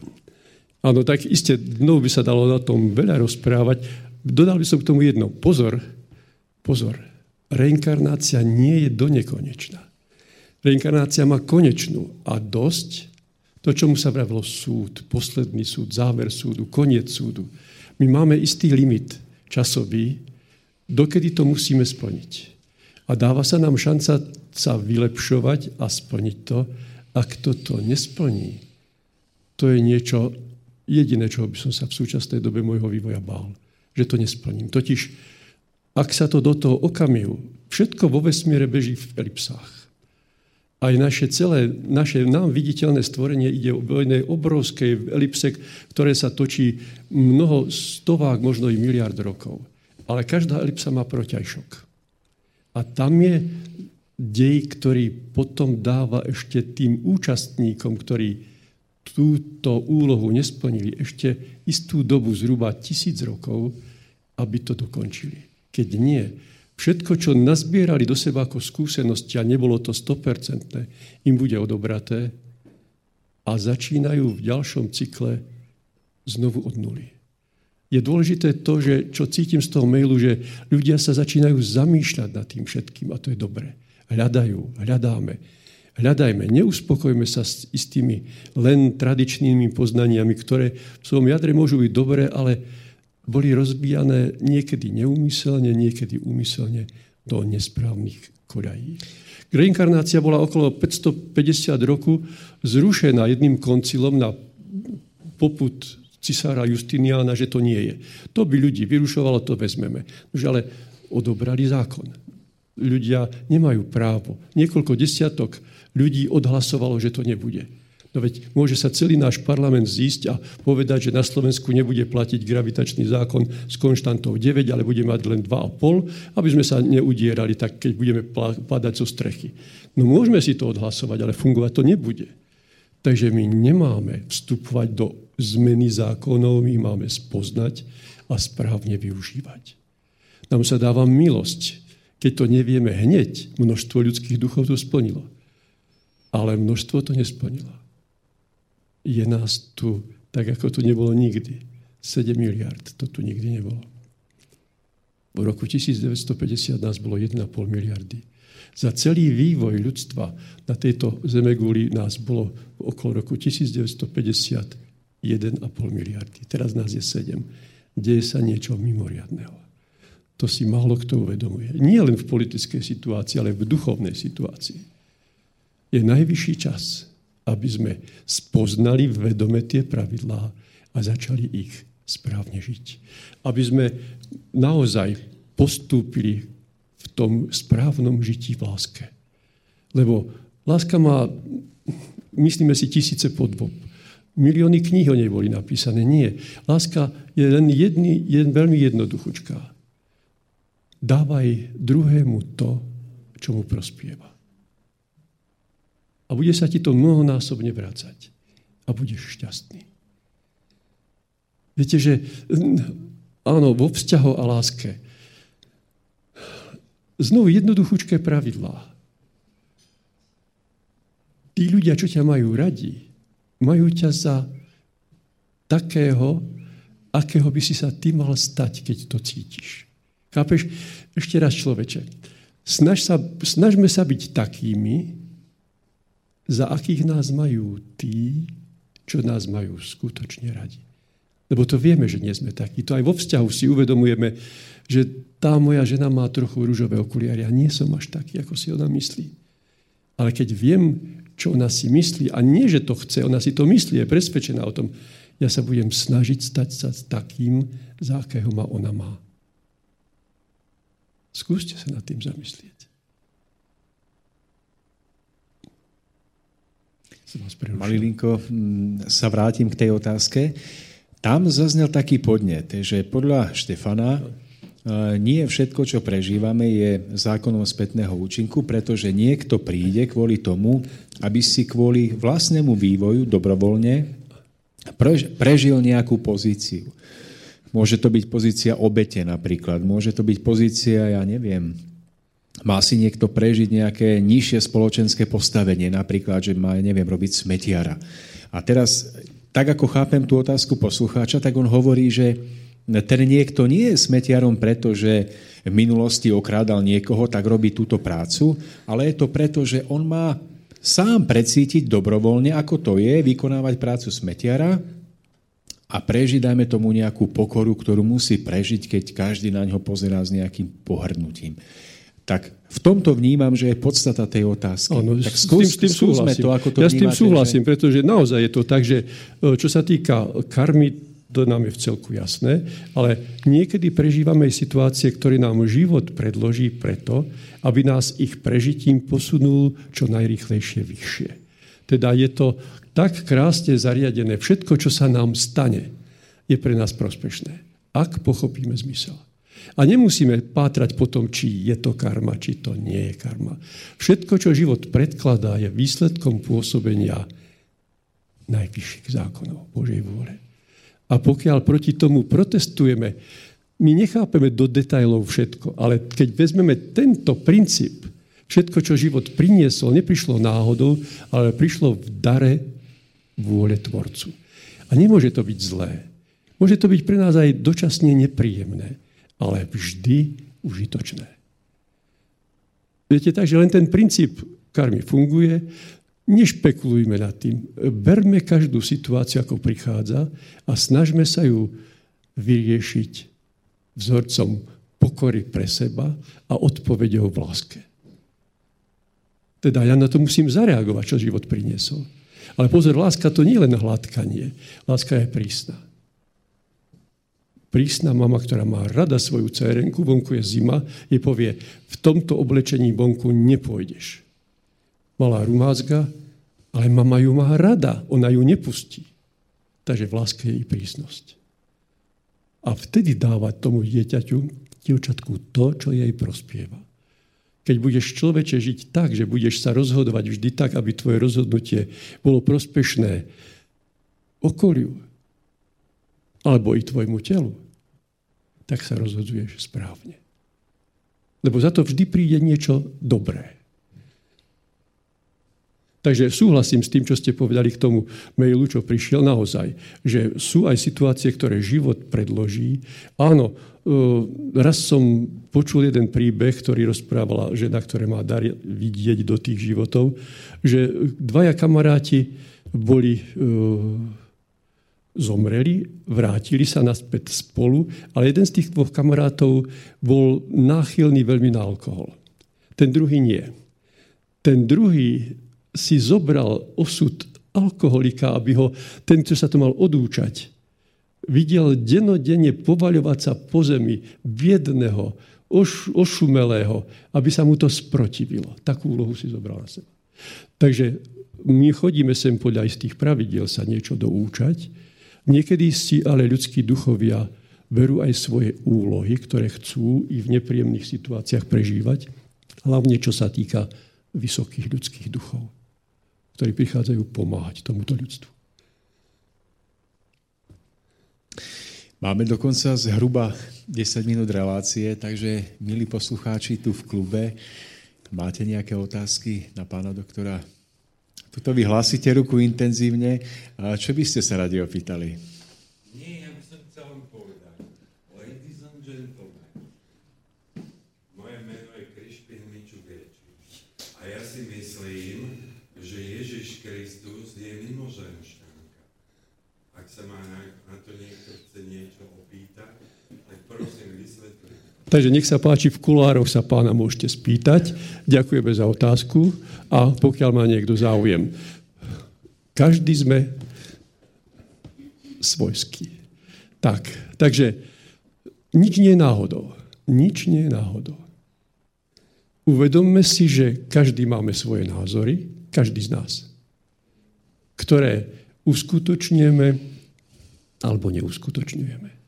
Áno, tak iste dnou by sa dalo na tom veľa rozprávať. Dodal by som k tomu jedno. Pozor, pozor, reinkarnácia nie je donekonečná. Reinkarnácia má konečnú a dosť. To, čomu sa vravilo súd, posledný súd, záver súdu, koniec súdu. My máme istý limit časový, dokedy to musíme splniť. A dáva sa nám šanca sa vylepšovať a splniť to. A kto to nesplní, to je niečo jediné, čoho by som sa v súčasnej dobe môjho vývoja bál. Že to nesplním. Totiž, ak sa to do toho okamihu, všetko vo vesmíre beží v elipsách. Aj naše celé, naše nám viditeľné stvorenie ide v jednej obrovskej elipse, ktoré sa točí mnoho stovák, možno i miliard rokov. Ale každá elipsa má protiajšok. A tam je dej, ktorý potom dáva ešte tým účastníkom, ktorí túto úlohu nesplnili, ešte istú dobu, zhruba tisíc rokov, aby to dokončili. Keď nie, všetko, čo nazbierali do seba ako skúsenosti, a nebolo to stopercentné, im bude odobraté a začínajú v ďalšom cykle znovu od nuly. Je dôležité to, že čo cítim z toho mailu, že ľudia sa začínajú zamýšľať nad tým všetkým a to je dobré. Hľadajú, hľadáme, hľadajme, neuspokojme sa s istými len tradičnými poznaniami, ktoré v svojom jadre môžu byť dobré, ale boli rozbíjane niekedy neúmyselne, niekedy úmyselne do nesprávnych koľají. Reinkarnácia bola okolo päťstopäťdesiat roku zrušená jedným koncilom na popud cisára Justiniana, že to nie je. To by ľudí vyrušovalo, to vezmeme. Už ale odobrali zákon. Ľudia nemajú právo. Niekoľko desiatok ľudí odhlasovalo, že to nebude. No veď môže sa celý náš parlament zísť a povedať, že na Slovensku nebude platiť gravitačný zákon s konštantou deväť, ale bude mať len dva a pol, aby sme sa neudierali tak, keď budeme padať zo strechy. No môžeme si to odhlasovať, ale fungovať to nebude. Takže my nemáme vstupovať do zmeny zákonov, my máme spoznať a správne využívať. Nám sa dáva milosť. Keď to nevieme hneď, množstvo ľudských duchov to splnilo. Ale množstvo to nesplnilo. Je nás tu, tak ako tu nebolo nikdy. sedem miliárd, to tu nikdy nebolo. V roku devätnásťstopäťdesiat nás bolo jeden a pol miliardy. Za celý vývoj ľudstva na tejto zemeguli nás bolo okolo roku devätnásťstopäťdesiat jeden a pol miliardy. Teraz nás je sedem. Deje sa niečo mimoriadného. To si málo kto uvedomuje. Nie len v politickej situácii, ale v duchovnej situácii. Je najvyšší čas, aby sme spoznali vedome tie pravidlá a začali ich správne žiť. Aby sme naozaj postúpili v tom správnom žití v láske. Lebo láska má, myslíme si, tisíce podôb. Milióny kníh o nej boli napísané. Nie. Láska je len jedný, jeden, veľmi jednoduchúčka. Dávaj druhému to, čo mu prospieva. A bude sa ti to mnohonásobne vrácať. A budeš šťastný. Viete, že áno, vo vzťahu a láske. Znovu jednoduchúčké pravidlá. Tí ľudia, čo ťa majú radi, majú ťa za takého, akého by si sa ty mal stať, keď to cítiš. Chápeš? Ešte raz, človeče. Snaž sa, snažme sa byť takými, za akých nás majú tí, čo nás majú skutočne radi. Lebo to vieme, že nie sme takí. To aj vo vzťahu si uvedomujeme, že tá moja žena má trochu ružové okuliare a nie som až taký, ako si ona myslí. Ale keď viem, čo ona si myslí, a nie, že to chce, ona si to myslí, je presvedčená o tom, ja sa budem snažiť stať sa takým, za akého ma ona má. Skúste sa nad tým zamyslieť. Malilinko, sa vrátim k tej otázke. Tam zaznel taký podnet, že podľa Štefana nie všetko, čo prežívame, je zákonom spätného účinku, pretože niekto príde kvôli tomu, aby si kvôli vlastnému vývoju dobrovoľne prežil nejakú pozíciu. Môže to byť pozícia obete napríklad. Môže to byť pozícia, ja neviem, má si niekto prežiť nejaké nižšie spoločenské postavenie, napríklad, že má, neviem, robiť smetiara. A teraz, tak ako chápem tú otázku poslucháča, tak on hovorí, že ten niekto nie je smetiarom, pretože v minulosti okrádal niekoho, tak robí túto prácu, ale je to preto, že on má sám precítiť dobrovoľne, ako to je, vykonávať prácu smetiara a prežiť, dajme tomu, nejakú pokoru, ktorú musí prežiť, keď každý na ňo pozerá s nejakým pohrdnutím. Tak v tomto vnímam, že je podstata tej otázky. Áno, tak skús, s tým, s tým skúsme súhlasím. To, ako to ja vnímate. Ja s tým súhlasím, že... pretože naozaj je to tak, že čo sa týka karmy, to nám je vcelku jasné, ale niekedy prežívame situácie, ktoré nám život predloží preto, aby nás ich prežitím posunul čo najrýchlejšie vyššie. Teda je to tak krásne zariadené. Všetko, čo sa nám stane, je pre nás prospešné, ak pochopíme zmysel. A nemusíme pátrať po tom, či je to karma, či to nie je karma. Všetko, čo život predkladá, je výsledkom pôsobenia najvyšších zákonov Božej vôle. A pokiaľ proti tomu protestujeme, my nechápeme do detailov všetko, ale keď vezmeme tento princíp, všetko, čo život priniesol, neprišlo náhodou, ale prišlo v dare vôle tvorcu. A nemôže to byť zlé. Môže to byť pre nás aj dočasne nepríjemné, ale vždy užitočné. Viete, takže len ten princíp karmy funguje. Nešpekulujme nad tým. Berme každú situáciu, ako prichádza a snažme sa ju vyriešiť vzorcom pokory pre seba a odpoveďou v láske. Teda ja na to musím zareagovať, čo život priniesol. Ale pozor, láska to nie je len hladkanie. Láska je prísna. Prísna mama, ktorá má rada svoju dcérenku, vonku je zima, jej povie, v tomto oblečení vonku nepôjdeš. Malá rumázka, ale mama ju má rada, ona ju nepustí. Takže v láske je i prísnosť. A vtedy dávať tomu dieťaťu, dievčatku, to, čo jej prospieva. Keď budeš človeče žiť tak, že budeš sa rozhodovať vždy tak, aby tvoje rozhodnutie bolo prospešné okoliu, alebo i tvojmu telu, tak sa rozhoduješ správne. Lebo za to vždy príde niečo dobré. Takže súhlasím s tým, čo ste povedali k tomu mailu, čo prišiel naozaj. Že sú aj situácie, ktoré život predloží. Áno, raz som počul jeden príbeh, ktorý rozprávala žena, ktorá má dar vidieť do tých životov, že dvaja kamaráti boli zomreli, vrátili sa naspäť spolu, ale jeden z tých dvoch kamarátov bol náchylný veľmi na alkohol. Ten druhý nie. Ten druhý si zobral osud alkoholika, aby ho, ten, čo sa to mal odúčať, videl denodenne povaľovať sa po zemi biedného, oš, ošumelého, aby sa mu to sprotivilo. Takú úlohu si zobral na seba. Takže my chodíme sem podľa istých pravidiel sa niečo doučať. Niekedy si ale ľudskí duchovia berú aj svoje úlohy, ktoré chcú i v nepríjemných situáciách prežívať, hlavne čo sa týka vysokých ľudských duchov, ktorí prichádzajú pomáhať tomuto ľudstvu. Máme dokonca zhruba desať minút relácie, takže milí poslucháči tu v klube, máte nejaké otázky na pána doktora? Tuto vy hlásite ruku intenzívne. A čo by ste sa radi opýtali? Nie, ja by som chcel vám povedať. Ladies and gentlemen, moje meno je Krišpin Mičugeči. A ja si myslím, že Ježiš Kristus je mimoženšťanka. Ak sa má na, na to niekto chce niečo opýtať, tak prosím vysvetliť. Takže nech sa páči, v kulároch sa pána môžete spýtať. Ďakujeme za otázku a pokiaľ má niekto záujem. Každý sme svojský. Tak, takže nič nie je náhodou. Nič nie je náhodou. Uvedomme si, že každý máme svoje názory, každý z nás, ktoré uskutočňujeme alebo neuskutočňujeme.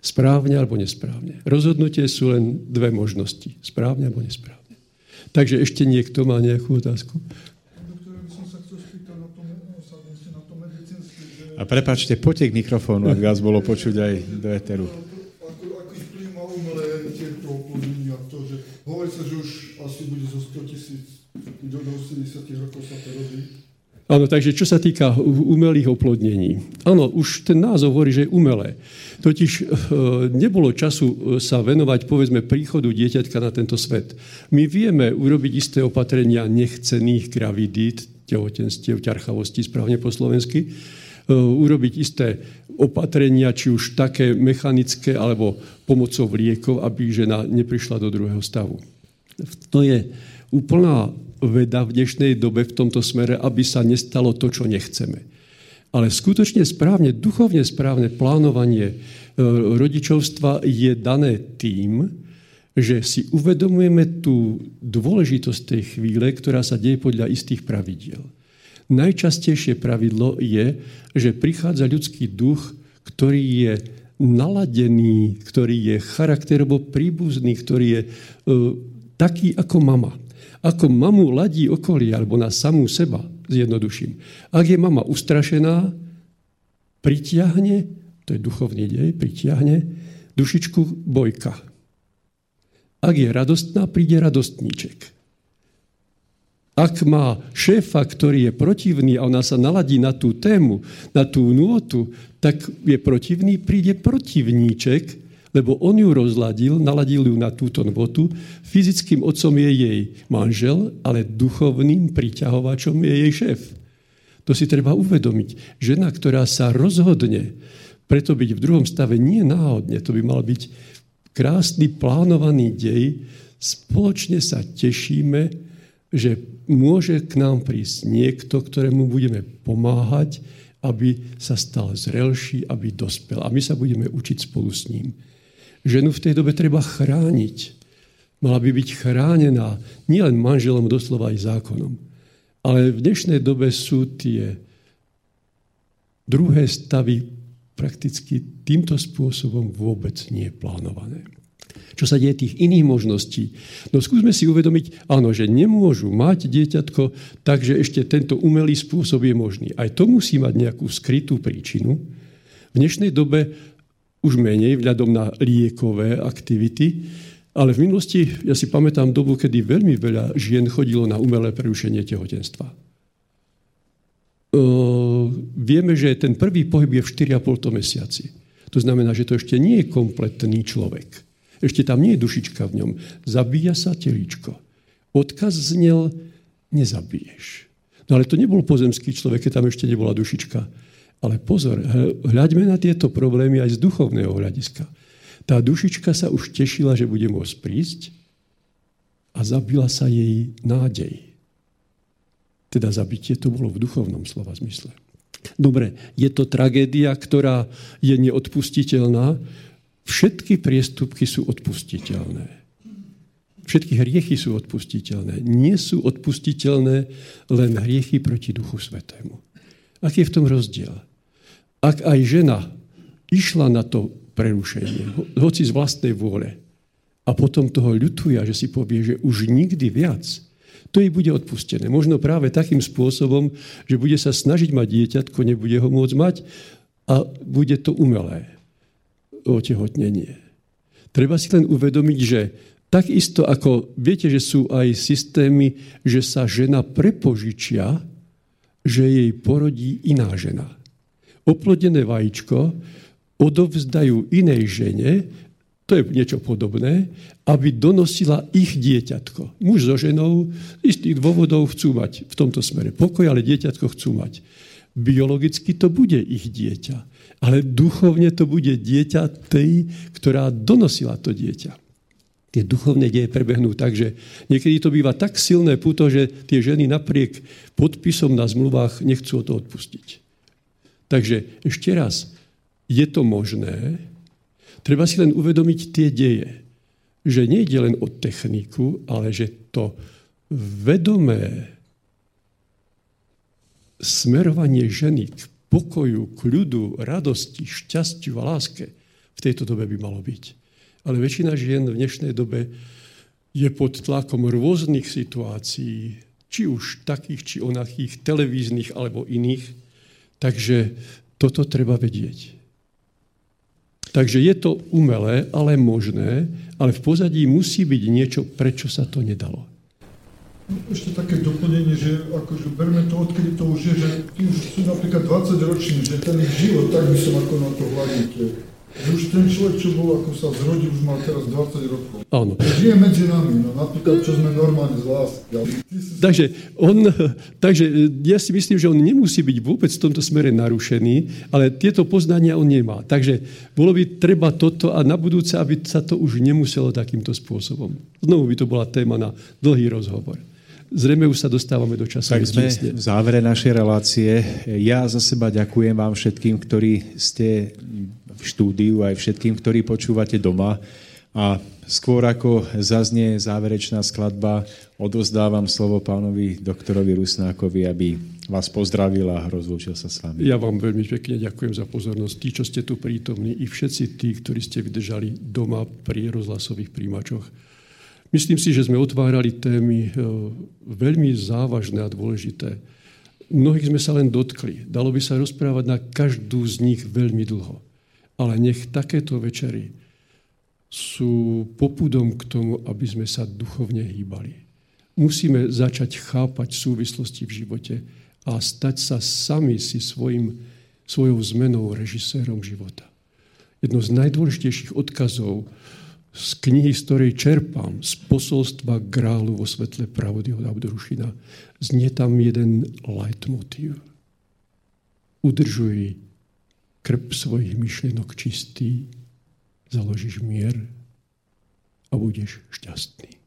Správne alebo nesprávne. Rozhodnutie sú len dve možnosti. Správne alebo nesprávne. Takže ešte niekto má nejakú otázku? Doktor, by som sa chcel spýtať na to, na to medicínske, že A prepáčte, poďte k mikrofónu, aby vás bolo počuť aj do éteru. Aký vplyv má umelé tieto oplodnenia? Hovorí sa, že už asi bude zo sto tisíc do osemdesiat rokov sa to robí. Áno, takže čo sa týka umelých oplodnení. Áno, už ten názov hovorí, že je umelé. Totiž e, nebolo času sa venovať, povedzme, príchodu dieťatka na tento svet. My vieme urobiť isté opatrenia nechcených gravidít, tehotenstiev, ťarchavosti, správne po slovensky, e, urobiť isté opatrenia, či už také mechanické, alebo pomocou liekov, aby žena neprišla do druhého stavu. To je úplná veda v dnešnej dobe v tomto smere, aby sa nestalo to, čo nechceme. Ale skutočne správne, duchovne správne plánovanie rodičovstva je dané tým, že si uvedomujeme tú dôležitosť tej chvíle, ktorá sa deje podľa istých pravidiel. Najčastejšie pravidlo je, že prichádza ľudský duch, ktorý je naladený, ktorý je charakterovo príbuzný, ktorý je uh, taký ako mama. Ako mamu ladí okolie, alebo na samú seba, zjednoduším. Ak je mama ustrašená, pritiahne, to je duchovný dej, pritiahne dušičku bojka. Ak je radostná, príde radostníček. Ak má šéfa, ktorý je protivný a ona sa naladí na tú tému, na tú nôtu, tak je protivný, príde protivníček, lebo on ju rozladil, naladil ju na túto nôtu. Fyzickým otcom je jej manžel, ale duchovným priťahovačom je jej šéf. To si treba uvedomiť. Žena, ktorá sa rozhodne preto byť v druhom stave, nie náhodne. To by mal byť krásny, plánovaný dej. Spoločne sa tešíme, že môže k nám prísť niekto, ktorému budeme pomáhať, aby sa stal zrelší, aby dospel. A my sa budeme učiť spolu s ním. Ženu v tej dobe treba chrániť. Mala by byť chránená nielen manželom, doslova aj zákonom. Ale v dnešnej dobe sú tie druhé stavy prakticky týmto spôsobom vôbec neplánované. Čo sa deje tých iných možností? No skúsme si uvedomiť, áno, že nemôžu mať dieťatko, takže ešte tento umelý spôsob je možný. Aj to musí mať nejakú skrytú príčinu. V dnešnej dobe už menej, vzhľadom na liekové aktivity, ale v minulosti, ja si pamätám dobu, kedy veľmi veľa žien chodilo na umelé prerušenie tehotenstva. Uh, vieme, že ten prvý pohyb je v štyri a pol mesiaci. To znamená, že to ešte nie je kompletný človek. Ešte tam nie je dušička v ňom. Zabíja sa telíčko. Odkaz znel, nezabiješ. No ale to nebol pozemský človek, keď tam ešte nebola dušička. Ale pozor, hľaďme na tieto problémy aj z duchovného hľadiska. Tá dušička sa už tešila, že bude môcť prísť a zabila sa jej nádej. Teda zabitie to bolo v duchovnom slova zmysle. Dobre, je to tragédia, ktorá je neodpustiteľná. Všetky priestupky sú odpustiteľné. Všetky hriechy sú odpustiteľné. Nie sú odpustiteľné len hriechy proti Duchu Svätému. Aký je v tom rozdiel? Ak aj žena išla na to prerušenie, hoci z vlastnej vôle, a potom toho ľutuje, že si povie, že už nikdy viac, to jej bude odpustené. Možno práve takým spôsobom, že bude sa snažiť mať dieťatko, nebude ho môcť mať a bude to umelé otehotnenie. Treba si len uvedomiť, že takisto ako viete, že sú aj systémy, že sa žena prepožičia, že jej porodí iná žena. Oplodené vajíčko odovzdajú inej žene, to je niečo podobné, aby donosila ich dieťatko. Muž so ženou z istých dôvodov chcú mať v tomto smere pokoj, ale dieťatko chcú mať. Biologicky to bude ich dieťa, ale duchovne to bude dieťa tej, ktorá donosila to dieťa. Tie duchovné deje prebehnú tak, že niekedy to býva tak silné puto, že tie ženy napriek podpisom na zmluvách nechcú to odpustiť. Takže ešte raz, je to možné, treba si len uvedomiť tie deje, že nejde len o techniku, ale že to vedomé smerovanie ženy k pokoju, k ľudu, radosti, šťastiu a láske v tejto dobe by malo byť. Ale väčšina žien v dnešnej dobe je pod tlakom rôznych situácií, či už takých, či onakých, televíznych alebo iných. Takže Toto treba vedieť. Takže je to umelé, ale možné, ale v pozadí musí byť niečo, prečo sa to nedalo. Ešte také doplnenie, že akože berme to, odkedy to už je, že ty už sú napríklad dvadsaťroční, že ten život, tak by som ako na to hľadil. Už ten človek, čo bol, ako sa zrodil, už mal teraz dvadsať rokov. Áno. Žije medzi nami, no napríklad, čo sme normálne z lásky. Takže, on, takže ja si myslím, že on nemusí byť vôbec v tomto smere narušený, ale tieto poznania on nemá. Takže bolo by treba toto a na budúce, aby sa to už nemuselo takýmto spôsobom. Znovu by to bola téma na dlhý rozhovor. Zrejme už sa dostávame do času. Tak sme v závere našej relácie. Ja za seba ďakujem vám všetkým, ktorí ste v štúdiu, aj všetkým, ktorí počúvate doma. A skôr ako zaznie záverečná skladba, odovzdávam slovo pánovi doktorovi Rusnákovi, aby vás pozdravil a rozlúčil sa s vami. Ja vám veľmi pekne ďakujem za pozornosť. Tí, čo ste tu prítomní, i všetci tí, ktorí ste vydržali doma pri rozhlasových príjimačoch. Myslím si, že sme otvárali témy veľmi závažné a dôležité. Mnohých sme sa len dotkli. Dalo by sa rozprávať na každú z nich veľmi dlho. Ale nech takéto večery sú popudom k tomu, aby sme sa duchovne hýbali. Musíme začať chápať súvislosti v živote a stať sa sami si svojim, svojou zmenou režisérom života. Jedno z najdôležitejších odkazov z knihy, z ktorej čerpám, z posolstva Grálu vo svetle pravdy od Abdrušina, znie tam jeden leitmotív. Udržuj krb svojich myšlienok čistý, založíš mier a budeš šťastný.